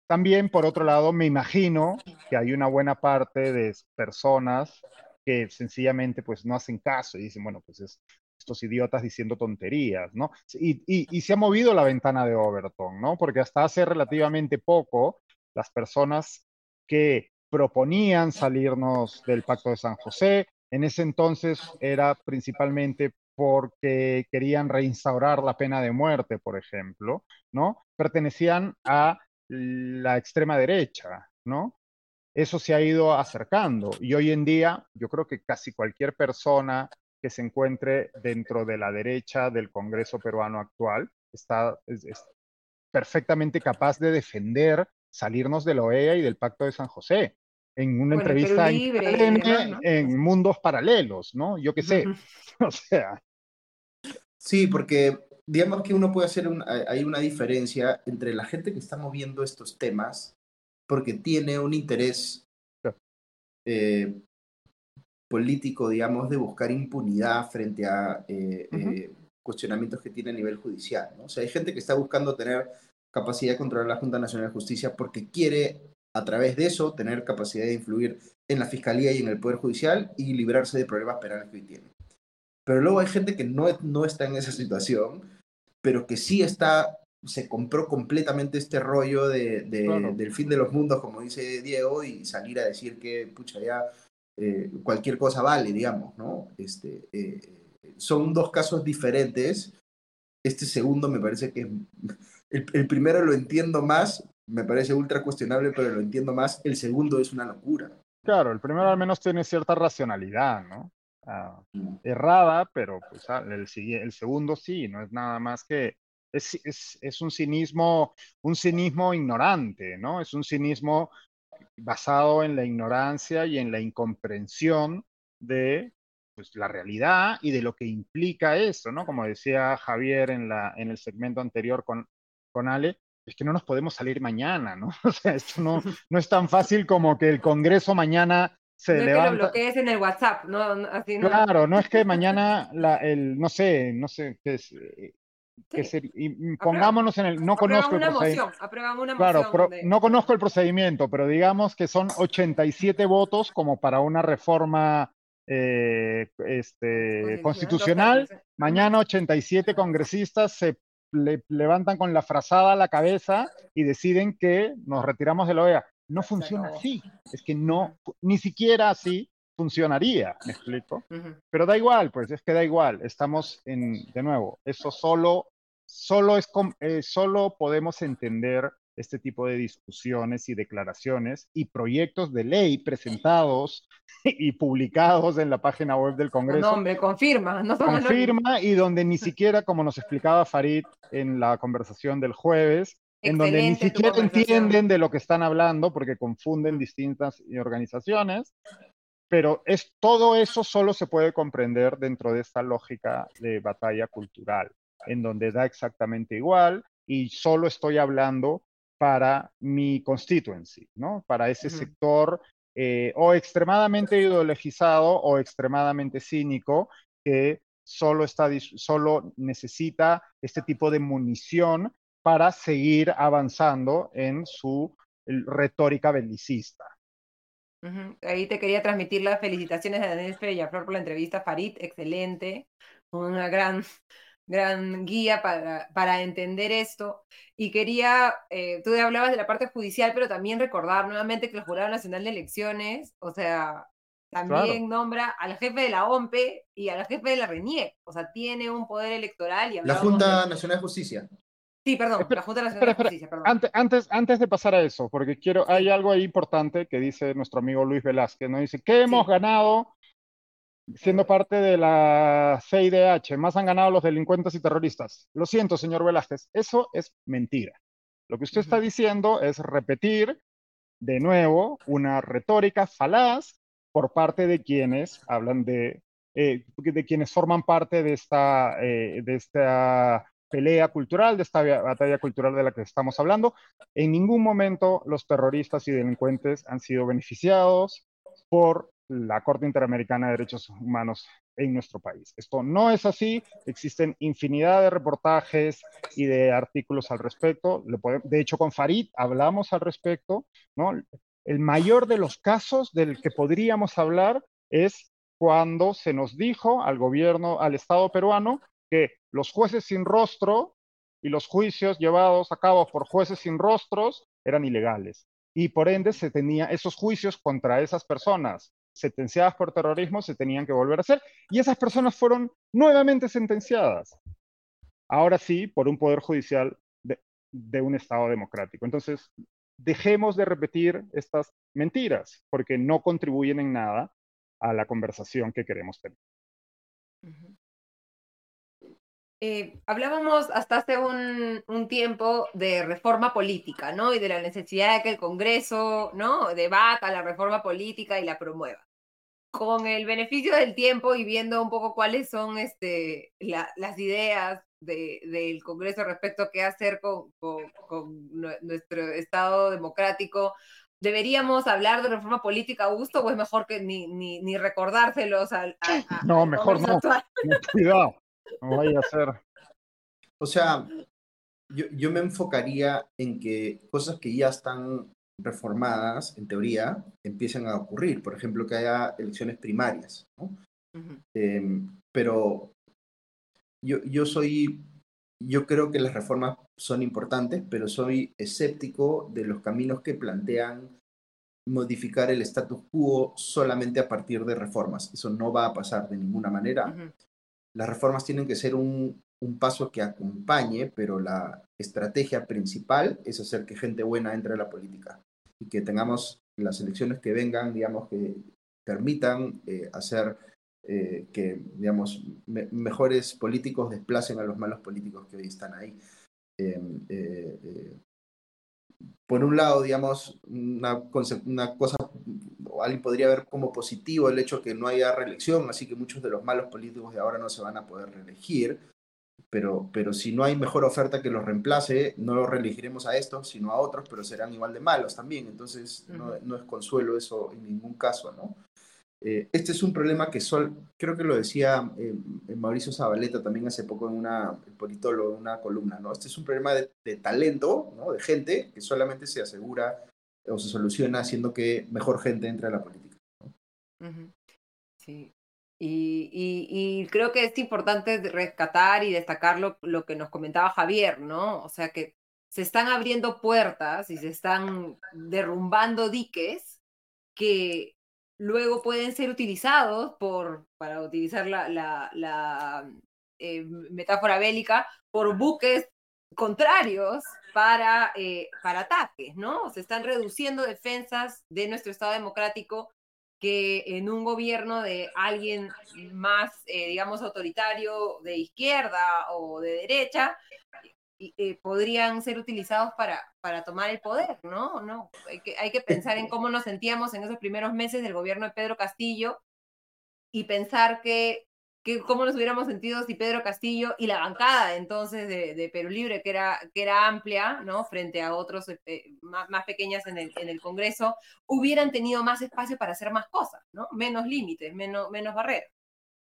También, por otro lado, me imagino que hay una buena parte de personas que sencillamente pues, no hacen caso y dicen, bueno, pues es estos idiotas diciendo tonterías, ¿no? Y se ha movido la ventana de Overton, ¿no? Porque hasta hace relativamente poco, las personas que proponían salirnos del Pacto de San José, en ese entonces era principalmente porque querían reinstaurar la pena de muerte, por ejemplo, ¿no? Pertenecían a la extrema derecha, ¿no? Eso se ha ido acercando y hoy en día yo creo que casi cualquier persona que se encuentre dentro de la derecha del Congreso peruano actual es perfectamente capaz de defender salirnos de la OEA y del Pacto de San José. En una entrevista libre, en mundos paralelos, ¿no? Yo qué sé, o sea. Sí, porque digamos que uno puede hacer, hay una diferencia entre la gente que está moviendo estos temas porque tiene un interés político, digamos, de buscar impunidad frente a cuestionamientos que tiene a nivel judicial, ¿no? O sea, hay gente que está buscando tener capacidad de controlar la Junta Nacional de Justicia porque quiere, a través de eso, tener capacidad de influir en la Fiscalía y en el Poder Judicial y librarse de problemas penales que hoy tienen. Pero luego hay gente que no está en esa situación, pero que sí está, se compró completamente este rollo del fin de los mundos, como dice Diego, y salir a decir que, pucha, ya cualquier cosa vale, digamos, ¿no? Son dos casos diferentes. Este segundo me parece que el primero lo entiendo más, me parece ultra cuestionable, pero lo entiendo más. El segundo es una locura. Claro, el primero al menos tiene cierta racionalidad, ¿no? Errada, pero pues, el segundo sí, no es nada más que... Es un cinismo ignorante, ¿no? Es un cinismo basado en la ignorancia y en la incomprensión de pues, la realidad y de lo que implica eso, ¿no? Como decía Javier en el segmento anterior con Ale, es que no nos podemos salir mañana, ¿no? O sea, esto no es tan fácil como que el Congreso mañana se levanta. Es que lo bloquees en el WhatsApp, ¿no? Así no. Claro, no es que mañana, no sé qué es. Que sí. Pongámonos en el... No conozco el procedimiento. Claro, no conozco el procedimiento, pero digamos que son 87 votos como para una reforma constitucional. Mañana 87 congresistas se levantan con la frazada a la cabeza y deciden que nos retiramos de la OEA. No funciona así. Es que no, ni siquiera así funcionaría, ¿me explico? Pero da igual, pues, es que da igual. Estamos de nuevo, eso solo podemos entender este tipo de discusiones y declaraciones y proyectos de ley presentados y publicados en la página web del Congreso. No, hombre, confirma y donde ni siquiera, como nos explicaba Farid en la conversación del jueves, en donde ni siquiera entienden de lo que están hablando porque confunden distintas organizaciones Pero todo eso solo se puede comprender dentro de esta lógica de batalla cultural, en donde da exactamente igual y solo estoy hablando para mi constituency, ¿no? Para ese sector o extremadamente ideologizado o extremadamente cínico que solo necesita este tipo de munición para seguir avanzando en su retórica belicista. Ahí te quería transmitir las felicitaciones a Daniel Pellaflor por la entrevista. Farid, excelente, una gran guía para entender esto. Y quería, tú hablabas de la parte judicial, pero también recordar nuevamente que el Jurado Nacional de Elecciones, o sea, también nombra al jefe de la ONPE y al jefe de la RENIEC, o sea, tiene un poder electoral. Y la Junta Nacional de Justicia. Sí, perdón, la Junta Nacional de Justicia, perdón. Antes de pasar a eso, porque hay algo ahí importante que dice nuestro amigo Luis Velázquez, ¿no? Dice, ¿qué hemos ganado siendo parte de la CIDH? Más han ganado los delincuentes y terroristas. Lo siento, señor Velázquez, eso es mentira. Lo que usted está diciendo es repetir de nuevo una retórica falaz por parte de quienes hablan de quienes forman parte de esta pelea cultural, de esta batalla cultural de la que estamos hablando. En ningún momento los terroristas y delincuentes han sido beneficiados por la Corte Interamericana de Derechos Humanos en nuestro país. Esto no es así, existen infinidad de reportajes y de artículos al respecto. De hecho, con Farid hablamos al respecto, ¿no? El mayor de los casos del que podríamos hablar es cuando se nos dijo al gobierno, al Estado peruano, que los jueces sin rostro y los juicios llevados a cabo por jueces sin rostros eran ilegales. Y por ende se tenía esos juicios contra esas personas sentenciadas por terrorismo, se tenían que volver a hacer. Y esas personas fueron nuevamente sentenciadas. Ahora sí, por un poder judicial de un Estado democrático. Entonces, dejemos de repetir estas mentiras, porque no contribuyen en nada a la conversación que queremos tener. Hablábamos hasta hace un tiempo de reforma política, ¿no? Y de la necesidad de que el Congreso, ¿no?, debata la reforma política y la promueva. Con el beneficio del tiempo y viendo un poco cuáles son las ideas del Congreso respecto a qué hacer con nuestro Estado democrático, ¿deberíamos hablar de reforma política, Augusto, o es mejor que ni recordárselos al no, mejor no, actual? Cuidado. No vaya a ser. O sea, yo me enfocaría en que cosas que ya están reformadas, en teoría, empiecen a ocurrir. Por ejemplo, que haya elecciones primarias, ¿no? Pero yo creo que las reformas son importantes, pero soy escéptico de los caminos que plantean modificar el status quo solamente a partir de reformas. Eso no va a pasar de ninguna manera. Las reformas tienen que ser un paso que acompañe, pero la estrategia principal es hacer que gente buena entre a la política y que tengamos las elecciones que vengan, digamos, que permitan hacer que, digamos, mejores políticos desplacen a los malos políticos que hoy están ahí. Por un lado, digamos, una cosa, alguien podría ver como positivo el hecho que no haya reelección, así que muchos de los malos políticos de ahora no se van a poder reelegir, pero si no hay mejor oferta que los reemplace, no los reelegiremos a estos, sino a otros, pero serán igual de malos también, entonces no es consuelo eso en ningún caso, ¿no? Este es un problema que creo que lo decía Mauricio Zabaleta también hace poco en el politólogo, en una columna, ¿no? Este es un problema de talento, ¿no?, de gente que solamente se asegura o se soluciona haciendo que mejor gente entre a la política, ¿no? Sí. Y creo que es importante rescatar y destacar lo que nos comentaba Javier, ¿no? O sea, que se están abriendo puertas y se están derrumbando diques que luego pueden ser utilizados para utilizar la metáfora bélica, por buques contrarios para ataques, ¿no? Se están reduciendo defensas de nuestro Estado democrático que en un gobierno de alguien más, digamos, autoritario de izquierda o de derecha, podrían ser utilizados para tomar el poder, ¿no? No, hay que pensar en cómo nos sentíamos en esos primeros meses del gobierno de Pedro Castillo y pensar que cómo nos hubiéramos sentido si Pedro Castillo y la bancada entonces de Perú Libre, que era amplia, ¿no?, frente a otros más pequeñas en el Congreso, hubieran tenido más espacio para hacer más cosas, ¿no? Menos límites, menos barreras.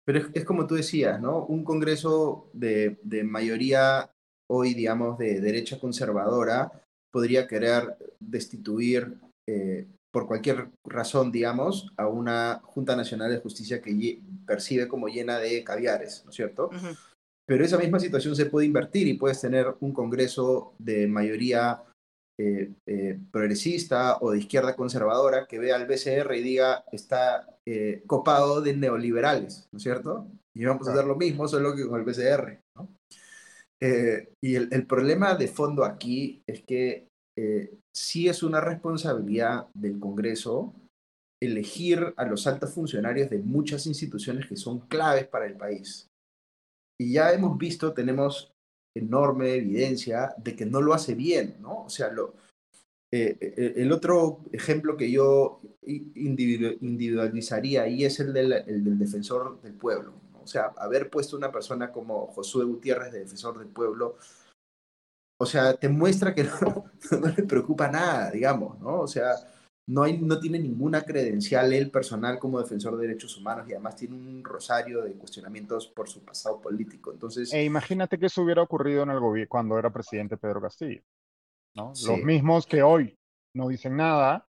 Pero es como tú decías, ¿no? Un Congreso de mayoría hoy, digamos, de derecha conservadora, podría querer destituir, por cualquier razón, digamos, a una Junta Nacional de Justicia que percibe como llena de caviares, ¿no es cierto? Uh-huh. Pero esa misma situación se puede invertir y puedes tener un Congreso de mayoría progresista o de izquierda conservadora que vea al BCR y diga, está copado de neoliberales, ¿no es cierto? Y vamos a hacer lo mismo, solo que con el BCR, ¿no? Y el problema de fondo aquí es que sí es una responsabilidad del Congreso elegir a los altos funcionarios de muchas instituciones que son claves para el país. Y ya hemos visto, tenemos enorme evidencia de que no lo hace bien, ¿no? O sea, el otro ejemplo que yo individualizaría ahí es el del defensor del pueblo. O sea, haber puesto una persona como Josué Gutiérrez de defensor del pueblo, o sea, te muestra que no le preocupa nada, digamos, ¿no? O sea, no tiene ninguna credencial él personal como defensor de derechos humanos y además tiene un rosario de cuestionamientos por su pasado político. Entonces, imagínate que eso hubiera ocurrido en el gobierno cuando era presidente Pedro Castillo, ¿no? Sí. Los mismos que hoy no dicen nada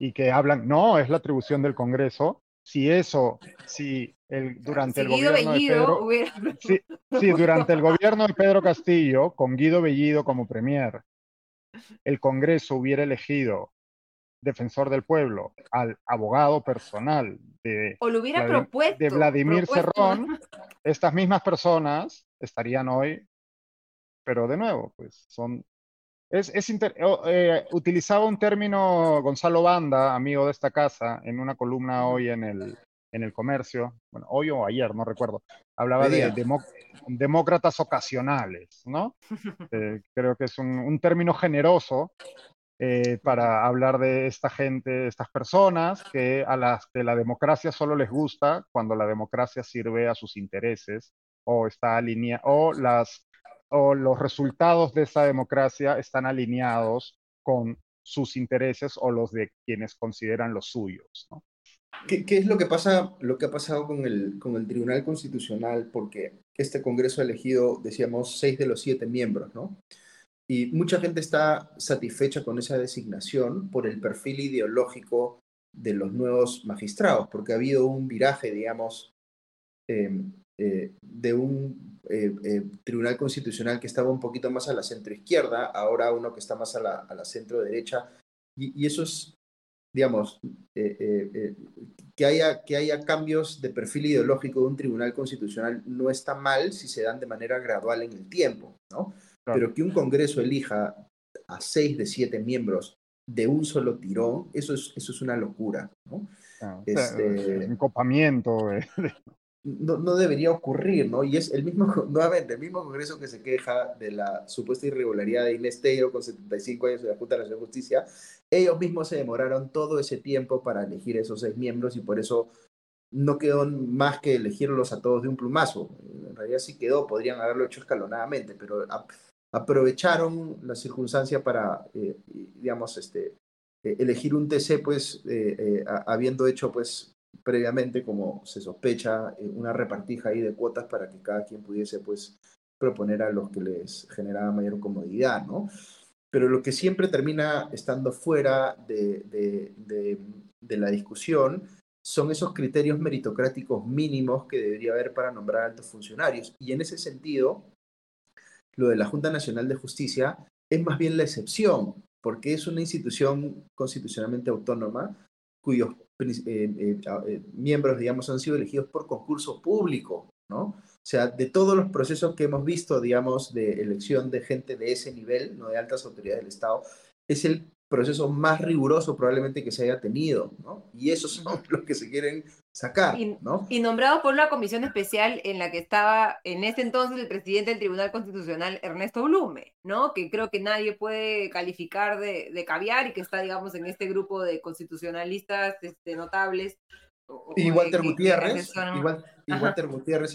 y que hablan, no, es la atribución del Congreso. Durante el gobierno de Pedro Castillo, con Guido Bellido como premier, el Congreso hubiera elegido defensor del pueblo al abogado personal de Vladimir Cerrón, estas mismas personas estarían hoy, pero de nuevo, pues son... utilizaba un término Gonzalo Banda, amigo de esta casa, en una columna hoy en el Comercio, bueno, hoy o ayer, no recuerdo, hablaba de demócratas ocasionales, ¿no? Creo que es un término generoso para hablar de esta gente, estas personas que a las que la democracia solo les gusta cuando la democracia sirve a sus intereses o está alineada, o los resultados de esa democracia están alineados con sus intereses o los de quienes consideran los suyos, ¿no? ¿Qué es lo que ha pasado con el Tribunal Constitucional? Porque este Congreso ha elegido, decíamos, 6 de los 7 miembros, ¿no? Y mucha gente está satisfecha con esa designación por el perfil ideológico de los nuevos magistrados, porque ha habido un viraje, digamos, de un Tribunal Constitucional que estaba un poquito más a la centroizquierda, ahora uno que está más a la centroderecha, y eso es, digamos, que haya cambios de perfil ideológico de un Tribunal Constitucional no está mal si se dan de manera gradual en el tiempo, ¿no? Claro. Pero que un Congreso elija a 6 de 7 miembros de un solo tirón, eso es una locura, ¿no? Claro. Encopamiento, No debería ocurrir, ¿no? Y es el mismo Congreso que se queja de la supuesta irregularidad de Inés Tello con 75 años de la Junta Nacional de Justicia. Ellos mismos se demoraron todo ese tiempo para elegir esos 6 miembros y por eso no quedó más que elegirlos a todos de un plumazo. En realidad sí quedó, podrían haberlo hecho escalonadamente, pero aprovecharon la circunstancia para, digamos, elegir un TC, pues, habiendo hecho, pues, previamente, como se sospecha, una repartija ahí de cuotas para que cada quien pudiese, pues, proponer a los que les generaba mayor comodidad, ¿no? Pero lo que siempre termina estando fuera de la discusión son esos criterios meritocráticos mínimos que debería haber para nombrar altos funcionarios. Y en ese sentido, lo de la Junta Nacional de Justicia es más bien la excepción, porque es una institución constitucionalmente autónoma cuyos miembros, digamos, han sido elegidos por concurso público, ¿no? O sea, de todos los procesos que hemos visto, digamos, de elección de gente de ese nivel, no de altas autoridades del Estado, es el proceso más riguroso probablemente que se haya tenido, ¿no? Y esos son los que se quieren sacar, ¿no? Y nombrado por una comisión especial en la que estaba en ese entonces el presidente del Tribunal Constitucional, Ernesto Blume, ¿no? Que creo que nadie puede calificar de caviar y que está, digamos, en este grupo de constitucionalistas notables. Y Walter Gutiérrez,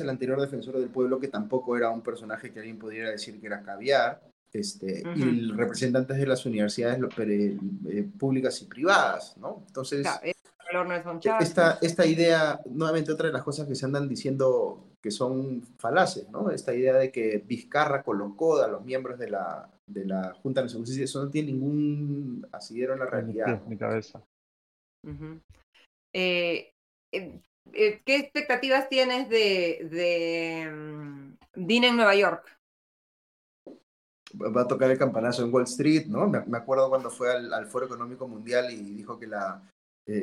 el anterior defensor del pueblo, que tampoco era un personaje que alguien pudiera decir que era caviar, y representantes de las universidades públicas y privadas, ¿no? Entonces, esta idea, nuevamente otra de las cosas que se andan diciendo que son falaces, ¿no? Esta idea de que Vizcarra colocó a los miembros de la Junta Nacional de Justicia, eso no tiene ningún asidero en la realidad. Mi cabeza. ¿Qué expectativas tienes de Dina en Nueva York? Va a tocar el campanazo en Wall Street, ¿no? Me acuerdo cuando fue al Foro Económico Mundial y dijo que la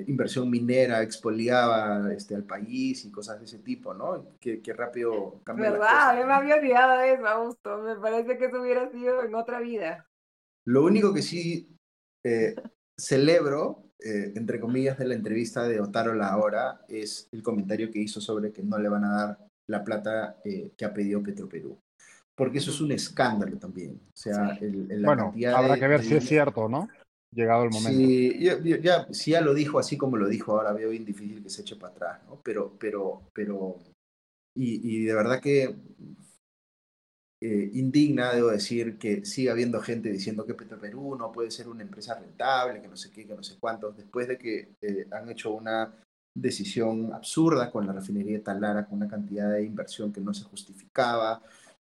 inversión minera expoliaba al país y cosas de ese tipo, ¿no? Que rápido cambió. ¿Verdad? Me había olvidado de eso, Augusto. Me parece que eso hubiera sido en otra vida. Lo único que sí celebro, entre comillas, de la entrevista de Otárola ahora es el comentario que hizo sobre que no le van a dar la plata que ha pedido Petroperú. Porque eso es un escándalo también. O sea, cantidad habrá que ver si es cierto, ¿no? Llegado el momento. Sí, si ya lo dijo así como lo dijo, ahora veo bien difícil que se eche para atrás, ¿no? Pero de verdad que indigna, debo decir, que siga habiendo gente diciendo que Petroperú no puede ser una empresa rentable, que no sé qué, que no sé cuántos, después de que han hecho una decisión absurda con la refinería de Talara, con una cantidad de inversión que no se justificaba,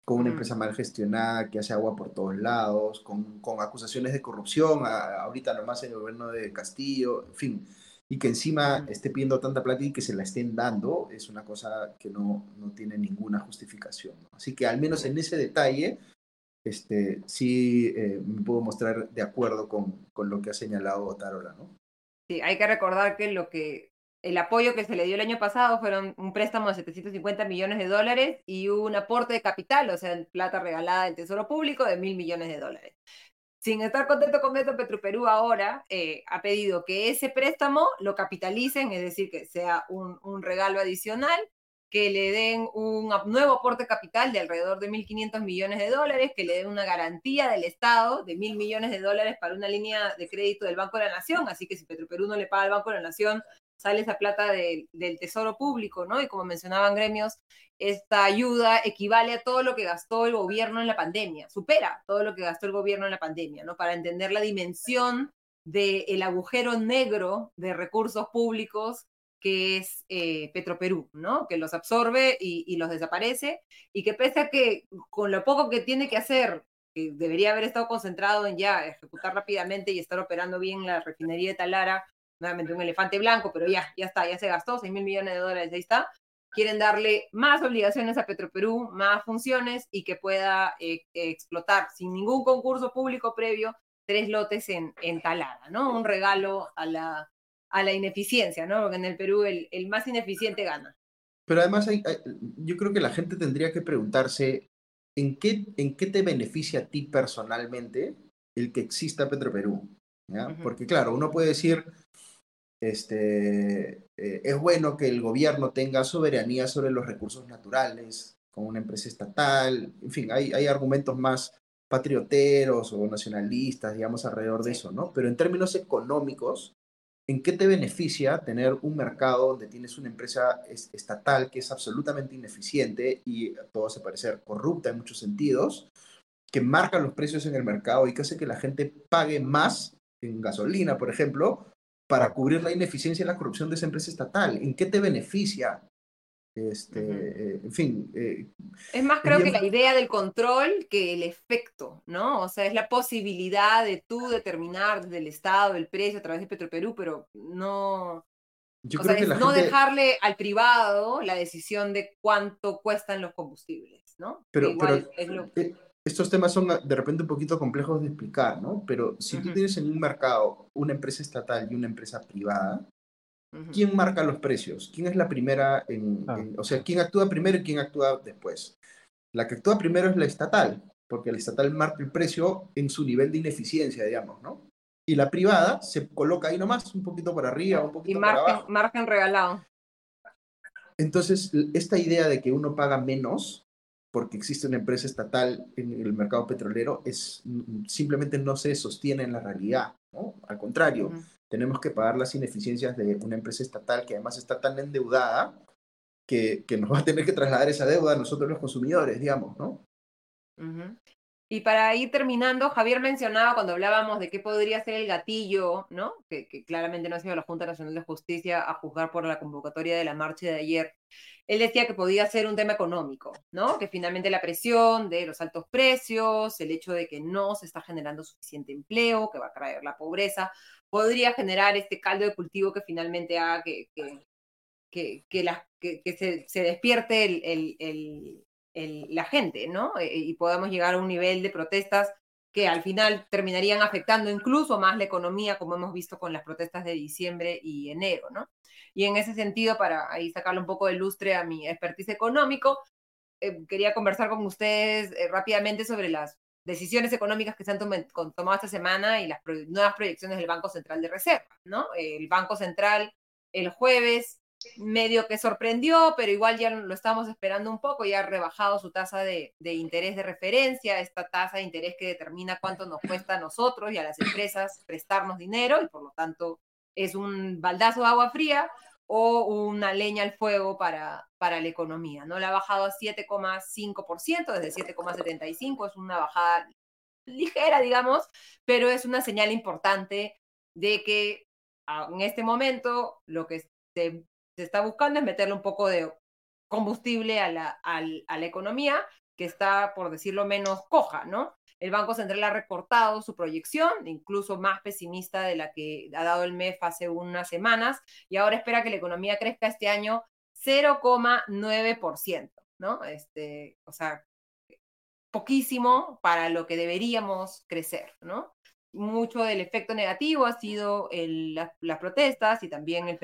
con una empresa mal gestionada que hace agua por todos lados, con acusaciones de corrupción, ahorita nomás en el gobierno de Castillo, en fin, y que encima esté pidiendo tanta plata y que se la estén dando, es una cosa que no tiene ninguna justificación, ¿no? Así que al menos en ese detalle, sí me puedo mostrar de acuerdo con lo que ha señalado Otárola, ¿no? Sí, hay que recordar que el apoyo que se le dio el año pasado fueron un préstamo de $750 millones y un aporte de capital, o sea, plata regalada del Tesoro Público de $1.000 millones. Sin estar contento con esto, Petroperú ahora ha pedido que ese préstamo lo capitalicen, es decir, que sea un regalo adicional, que le den un nuevo aporte de capital de alrededor de $1.500 millones, que le den una garantía del Estado de $1.000 millones para una línea de crédito del Banco de la Nación. Así que si Petroperú no le paga al Banco de la Nación, sale esa plata del Tesoro Público, ¿no? Y como mencionaban gremios, esta ayuda equivale a todo lo que gastó el gobierno en la pandemia, supera todo lo que gastó el gobierno en la pandemia, ¿no? Para entender la dimensión del agujero negro de recursos públicos que es Petroperú, ¿no? Que los absorbe y los desaparece, y que pese a que con lo poco que tiene que hacer, que debería haber estado concentrado en ya ejecutar rápidamente y estar operando bien la refinería de Talara, nuevamente un elefante blanco, pero ya está, ya se gastó, $6.000 millones, ahí está. Quieren darle más obligaciones a Petroperú, más funciones, y que pueda explotar sin ningún concurso público previo 3 lotes en Talara, ¿no? Un regalo a la ineficiencia, ¿no? Porque en el Perú el más ineficiente gana. Pero además yo creo que la gente tendría que preguntarse ¿en qué te beneficia a ti personalmente el que exista Petroperú? ¿Ya? Uh-huh. Porque claro, uno puede decir... es bueno que el gobierno tenga soberanía sobre los recursos naturales con una empresa estatal, en fin, hay argumentos más patrioteros o nacionalistas, digamos, alrededor de eso, ¿no? Pero en términos económicos, ¿en qué te beneficia tener un mercado donde tienes una empresa estatal que es absolutamente ineficiente y a todos al parecer corrupta en muchos sentidos, que marca los precios en el mercado y que hace que la gente pague más en gasolina, por ejemplo, para cubrir la ineficiencia y la corrupción de esa empresa estatal? ¿En qué te beneficia? En fin. Es más, creo que la idea del control que el efecto, ¿no? O sea, es la posibilidad de tú determinar desde el Estado el precio a través de Petroperú, pero no... Yo creo que no dejarle al privado la decisión de cuánto cuestan los combustibles, ¿no? Estos temas son de repente un poquito complejos de explicar, ¿no? Pero si tú tienes en un mercado una empresa estatal y una empresa privada, ¿quién marca los precios? ¿Quién es la primera o sea, quién actúa primero y quién actúa después? La que actúa primero es la estatal, porque la estatal marca el precio en su nivel de ineficiencia, digamos, ¿no? y la privada se coloca ahí nomás, un poquito para arriba, un poquito para abajo. Y margen regalado. Entonces, esta idea de que uno paga menos porque existe una empresa estatal en el mercado petrolero es, simplemente no se sostiene en la realidad, ¿no? Al contrario, uh-huh. Tenemos que pagar las ineficiencias de una empresa estatal que además está tan endeudada que nos va a tener que trasladar esa deuda a nosotros los consumidores, digamos, ¿no? Uh-huh. Y para ir terminando, Javier mencionaba cuando hablábamos de qué podría ser el gatillo, ¿no? Que claramente no ha sido la Junta Nacional de Justicia a juzgar por la convocatoria de la marcha de ayer. Él decía que podía ser un tema económico, ¿no? Que finalmente la presión de los altos precios, el hecho de que no se está generando suficiente empleo, que va a traer la pobreza, podría generar este caldo de cultivo que finalmente haga que se despierte la gente, ¿no? Y podamos llegar a un nivel de protestas que al final terminarían afectando incluso más la economía, como hemos visto con las protestas de diciembre y enero, ¿no? Y en ese sentido, para ahí sacarle un poco de lustre a mi expertise económico, quería conversar con ustedes rápidamente sobre las decisiones económicas que se han tomado esta semana y las nuevas proyecciones del Banco Central de Reserva, ¿no? El Banco Central el jueves medio que sorprendió, pero igual ya lo estábamos esperando un poco, ya ha rebajado su tasa de interés de referencia, esta tasa de interés que determina cuánto nos cuesta a nosotros y a las empresas prestarnos dinero, y por lo tanto es un baldazo de agua fría o una leña al fuego para la economía, ¿no? La ha bajado a 7,5%, desde 7,75%, es una bajada ligera, digamos, pero es una señal importante de que en este momento lo que se está buscando es meterle un poco de combustible a la economía, que está, por decirlo menos, coja, ¿no? El Banco Central ha recortado su proyección, incluso más pesimista de la que ha dado el MEF hace unas semanas, y ahora espera que la economía crezca este año 0,9%, ¿no? O sea, poquísimo para lo que deberíamos crecer, ¿no? Mucho del efecto negativo ha sido las protestas y también los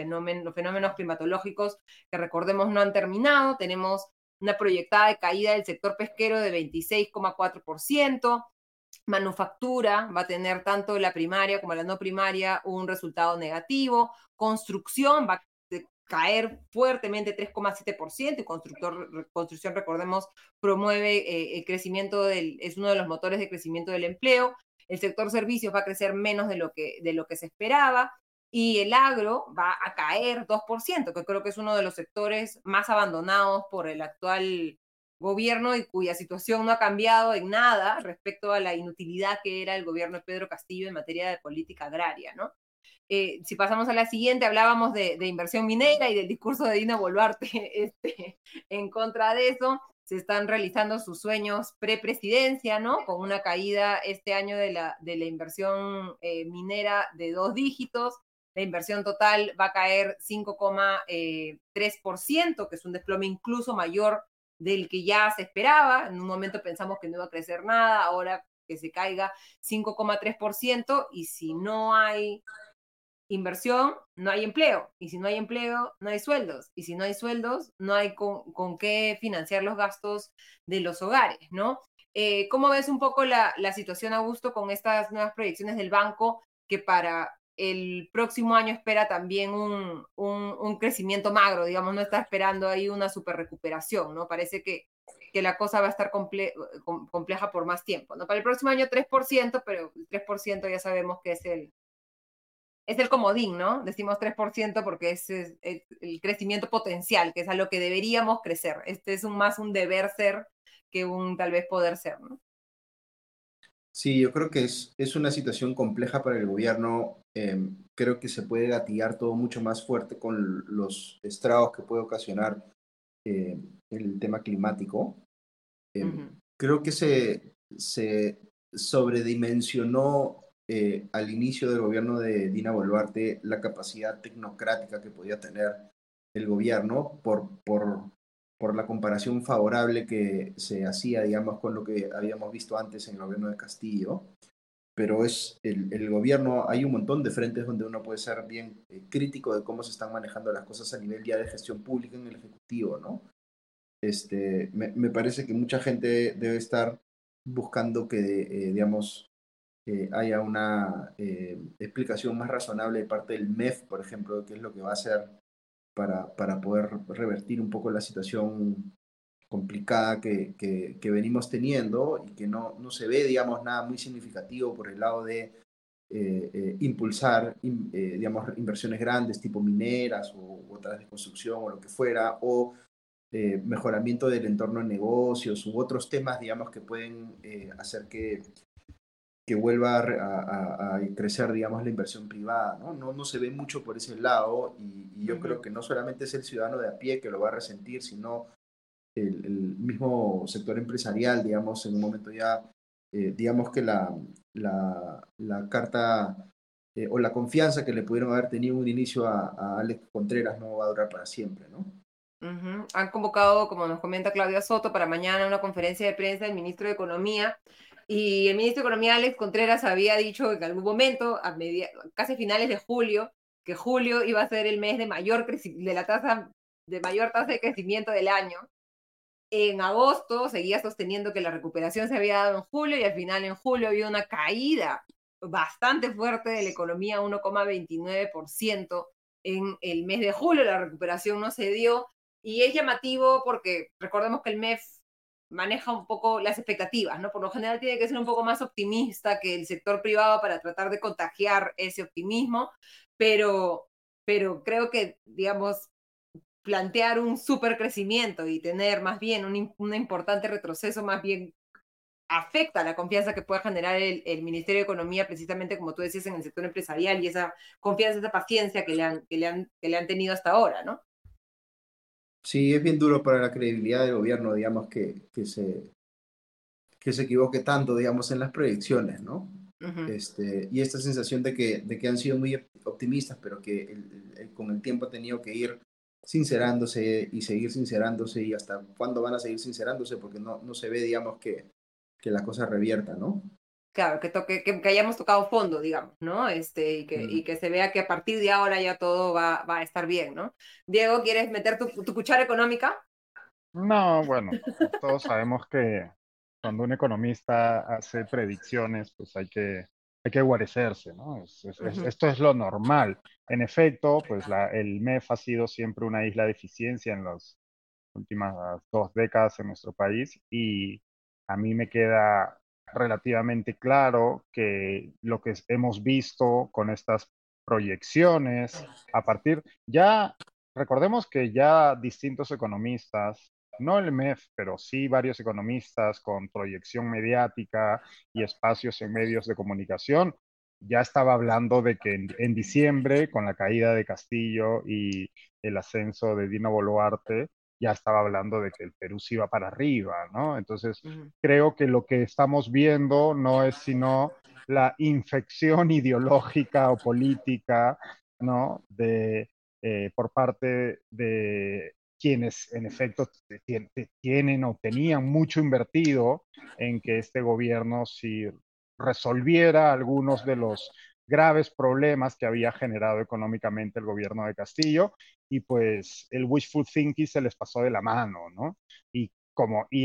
fenómenos climatológicos que, recordemos, no han terminado. Tenemos una proyectada de caída del sector pesquero de 26,4%. Manufactura va a tener tanto la primaria como la no primaria un resultado negativo. Construcción va a caer fuertemente 3,7%, y construcción, recordemos, promueve el crecimiento, es uno de los motores de crecimiento del empleo. El sector servicios va a crecer menos de lo que se esperaba, y el agro va a caer 2%, que creo que es uno de los sectores más abandonados por el actual gobierno y cuya situación no ha cambiado en nada respecto a la inutilidad que era el gobierno de Pedro Castillo en materia de política agraria, ¿no? Si pasamos a la siguiente, hablábamos de inversión minera y del discurso de Dina Boluarte en contra de eso. Se están realizando sus sueños pre-presidencia, ¿no? Con una caída este año de la inversión minera de 2 dígitos. La inversión total va a caer 5,3%, que es un desplome incluso mayor del que ya se esperaba. En un momento pensamos que no iba a crecer nada, ahora que se caiga 5,3%, y si no hay inversión, no hay empleo, y si no hay empleo, no hay sueldos, y si no hay sueldos, no hay con qué financiar los gastos de los hogares, ¿no? ¿Cómo ves un poco la situación, Augusto, con estas nuevas proyecciones del banco, que para el próximo año espera también un crecimiento magro, digamos, no está esperando ahí una super recuperación, ¿no? Parece que la cosa va a estar compleja por más tiempo, ¿no? Para el próximo año 3%, pero el 3% ya sabemos que es el comodín, ¿no? Decimos 3% porque es el crecimiento potencial, que es a lo que deberíamos crecer. Este es más un deber ser que un tal vez poder ser, ¿no? Sí, yo creo que es una situación compleja para el gobierno. Creo que se puede gatillar todo mucho más fuerte con los estragos que puede ocasionar el tema climático. Uh-huh. Creo que se sobredimensionó al inicio del gobierno de Dina Boluarte la capacidad tecnocrática que podía tener el gobierno por la comparación favorable que se hacía, digamos, con lo que habíamos visto antes en el gobierno de Castillo. Pero es el gobierno, hay un montón de frentes donde uno puede ser bien crítico de cómo se están manejando las cosas a nivel ya de gestión pública en el Ejecutivo, ¿no? Me parece que mucha gente debe estar buscando que, digamos, haya una explicación más razonable de parte del MEF, por ejemplo, de qué es lo que va a hacer para poder revertir un poco la situación complicada que venimos teniendo y que no se ve, digamos, nada muy significativo por el lado de impulsar, digamos, inversiones grandes tipo mineras o otras de construcción o lo que fuera, o mejoramiento del entorno de negocios u otros temas, digamos, que pueden hacer que vuelva a crecer, digamos, la inversión privada, ¿no? No se ve mucho por ese lado y yo creo que no solamente es el ciudadano de a pie que lo va a resentir, sino el mismo sector empresarial, digamos, en un momento ya, digamos que la carta o la confianza que le pudieron haber tenido un inicio a Alex Contreras no va a durar para siempre, ¿no? Uh-huh. Han convocado, como nos comenta Claudia Soto, para mañana una conferencia de prensa del ministro de Economía, y el ministro de Economía, Alex Contreras, había dicho en algún momento, casi finales de julio, que julio iba a ser el mes de mayor tasa de crecimiento del año. En agosto seguía sosteniendo que la recuperación se había dado en julio y al final en julio había una caída bastante fuerte de la economía, 1,29% en el mes de julio. La recuperación no se dio y es llamativo porque recordemos que el MEF maneja un poco las expectativas, ¿no? Por lo general tiene que ser un poco más optimista que el sector privado para tratar de contagiar ese optimismo, pero creo que, digamos, plantear un supercrecimiento y tener más bien un importante retroceso más bien afecta la confianza que pueda generar el Ministerio de Economía, precisamente como tú decías, en el sector empresarial, y esa confianza, esa paciencia que le han tenido hasta ahora, ¿no? Sí, es bien duro para la credibilidad del gobierno, digamos, que se equivoque tanto, digamos, en las proyecciones, ¿no? Uh-huh. Y esta sensación de que han sido muy optimistas, pero que con el tiempo ha tenido que ir sincerándose y seguir sincerándose, y hasta cuándo van a seguir sincerándose, porque no se ve, digamos, que la cosa revierta, ¿no? Claro, que hayamos tocado fondo, digamos, ¿no? Y que se vea que a partir de ahora ya todo va a estar bien, ¿no? Diego, ¿quieres meter tu cuchara económica? No, bueno, todos sabemos que cuando un economista hace predicciones, pues hay que guarecerse, ¿no? Esto es lo normal. En efecto, pues el MEF ha sido siempre una isla de eficiencia en las últimas 2 décadas en nuestro país, y a mí me queda relativamente claro que lo que hemos visto con estas proyecciones, recordemos que ya distintos economistas, no el MEF, pero sí varios economistas con proyección mediática y espacios en medios de comunicación, ya estaba hablando de que en diciembre, con la caída de Castillo y el ascenso de Dina Boluarte, ya estaba hablando de que el Perú se iba para arriba, ¿no? Entonces, creo que lo que estamos viendo no es sino la infección ideológica o política, ¿no? Por parte de quienes en efecto tienen o tenían mucho invertido en que este gobierno sí resolviera algunos de los graves problemas que había generado económicamente el gobierno de Castillo, y pues el wishful thinking se les pasó de la mano, ¿no? Y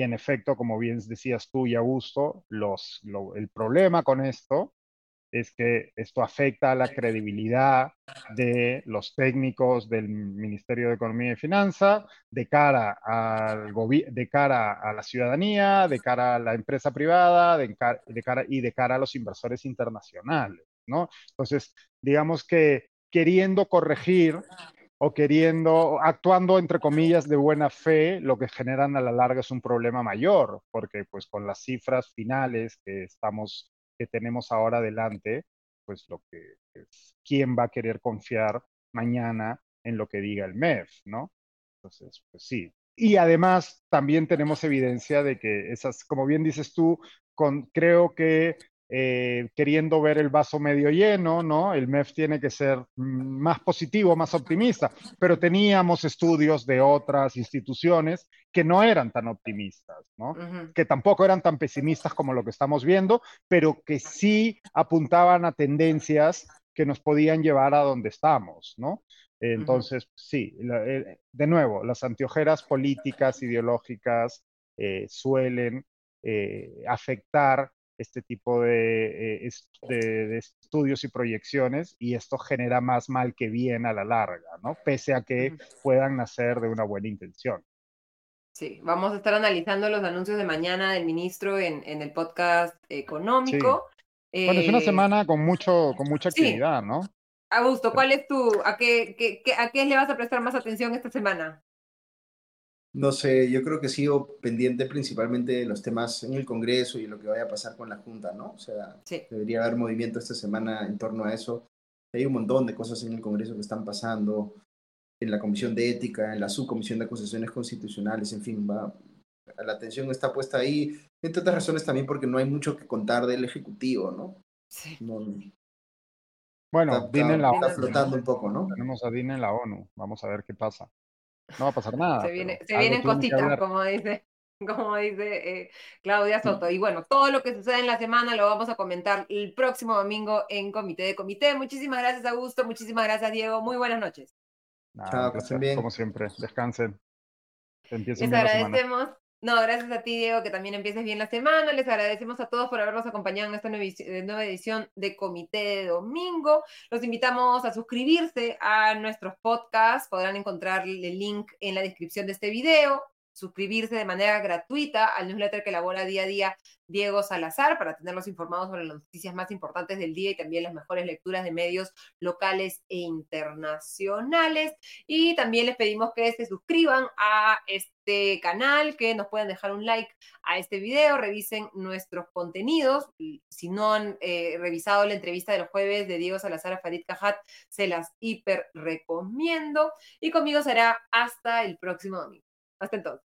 en efecto, como bien decías tú y Augusto, el problema con esto es que esto afecta a la credibilidad de los técnicos del Ministerio de Economía y Finanzas de cara de cara a la ciudadanía, de cara a la empresa privada, de cara a los inversores internacionales, ¿no? Entonces, digamos que queriendo corregir o actuando entre comillas de buena fe, lo que generan a la larga es un problema mayor, porque pues con las cifras finales que tenemos ahora adelante, pues lo que es, ¿quién va a querer confiar mañana en lo que diga el MEF, ¿no? Entonces, pues sí. Y además también tenemos evidencia de que esas, como bien dices tú, creo que queriendo ver el vaso medio lleno, ¿no? El MEF tiene que ser más positivo, más optimista, pero teníamos estudios de otras instituciones que no eran tan optimistas, ¿no? Uh-huh. Que tampoco eran tan pesimistas como lo que estamos viendo, pero que sí apuntaban a tendencias que nos podían llevar a donde estamos, ¿no? Entonces, sí, de nuevo, las anteojeras políticas, ideológicas, suelen afectar este tipo de estudios y proyecciones, y esto genera más mal que bien a la larga, ¿no? Pese a que puedan nacer de una buena intención. Sí, vamos a estar analizando los anuncios de mañana del ministro en el podcast económico. Sí. Bueno, es una semana con mucha actividad, sí, ¿no? Augusto, ¿cuál es a qué le vas a prestar más atención esta semana? No sé, yo creo que sigo pendiente principalmente de los temas en el Congreso y lo que vaya a pasar con la Junta, ¿no? O sea, sí, debería haber movimiento esta semana en torno a eso. Hay un montón de cosas en el Congreso que están pasando, en la Comisión de Ética, en la Subcomisión de Acusaciones Constitucionales, en fin, la atención está puesta ahí, entre otras razones también porque no hay mucho que contar del Ejecutivo, ¿no? Sí. Bueno, Dina en la ONU. Está flotando un poco, ¿no? Tenemos a Dina en la ONU, vamos a ver qué pasa. No va a pasar nada. Se vienen cositas, como dice Claudia Soto. Y bueno, todo lo que sucede en la semana lo vamos a comentar el próximo domingo en Comité de Comité. Muchísimas gracias, Augusto. Muchísimas gracias, Diego. Muy buenas noches. Chao, que estén bien. Como siempre, descansen. Empiecen bien la semana. No, gracias a ti, Diego, que también empieces bien la semana. Les agradecemos a todos por habernos acompañado en esta nueva edición de Comité de Domingo. Los invitamos a suscribirse a nuestros podcasts. Podrán encontrar el link en la descripción de este video. Suscribirse de manera gratuita al newsletter que elabora día a día Diego Salazar para tenerlos informados sobre las noticias más importantes del día y también las mejores lecturas de medios locales e internacionales. Y también les pedimos que se suscriban a este canal, que nos puedan dejar un like a este video, revisen nuestros contenidos. Si no han revisado la entrevista de los jueves de Diego Salazar a Farid Kahhat, se las hiper recomiendo. Y conmigo será hasta el próximo domingo. Hasta entonces.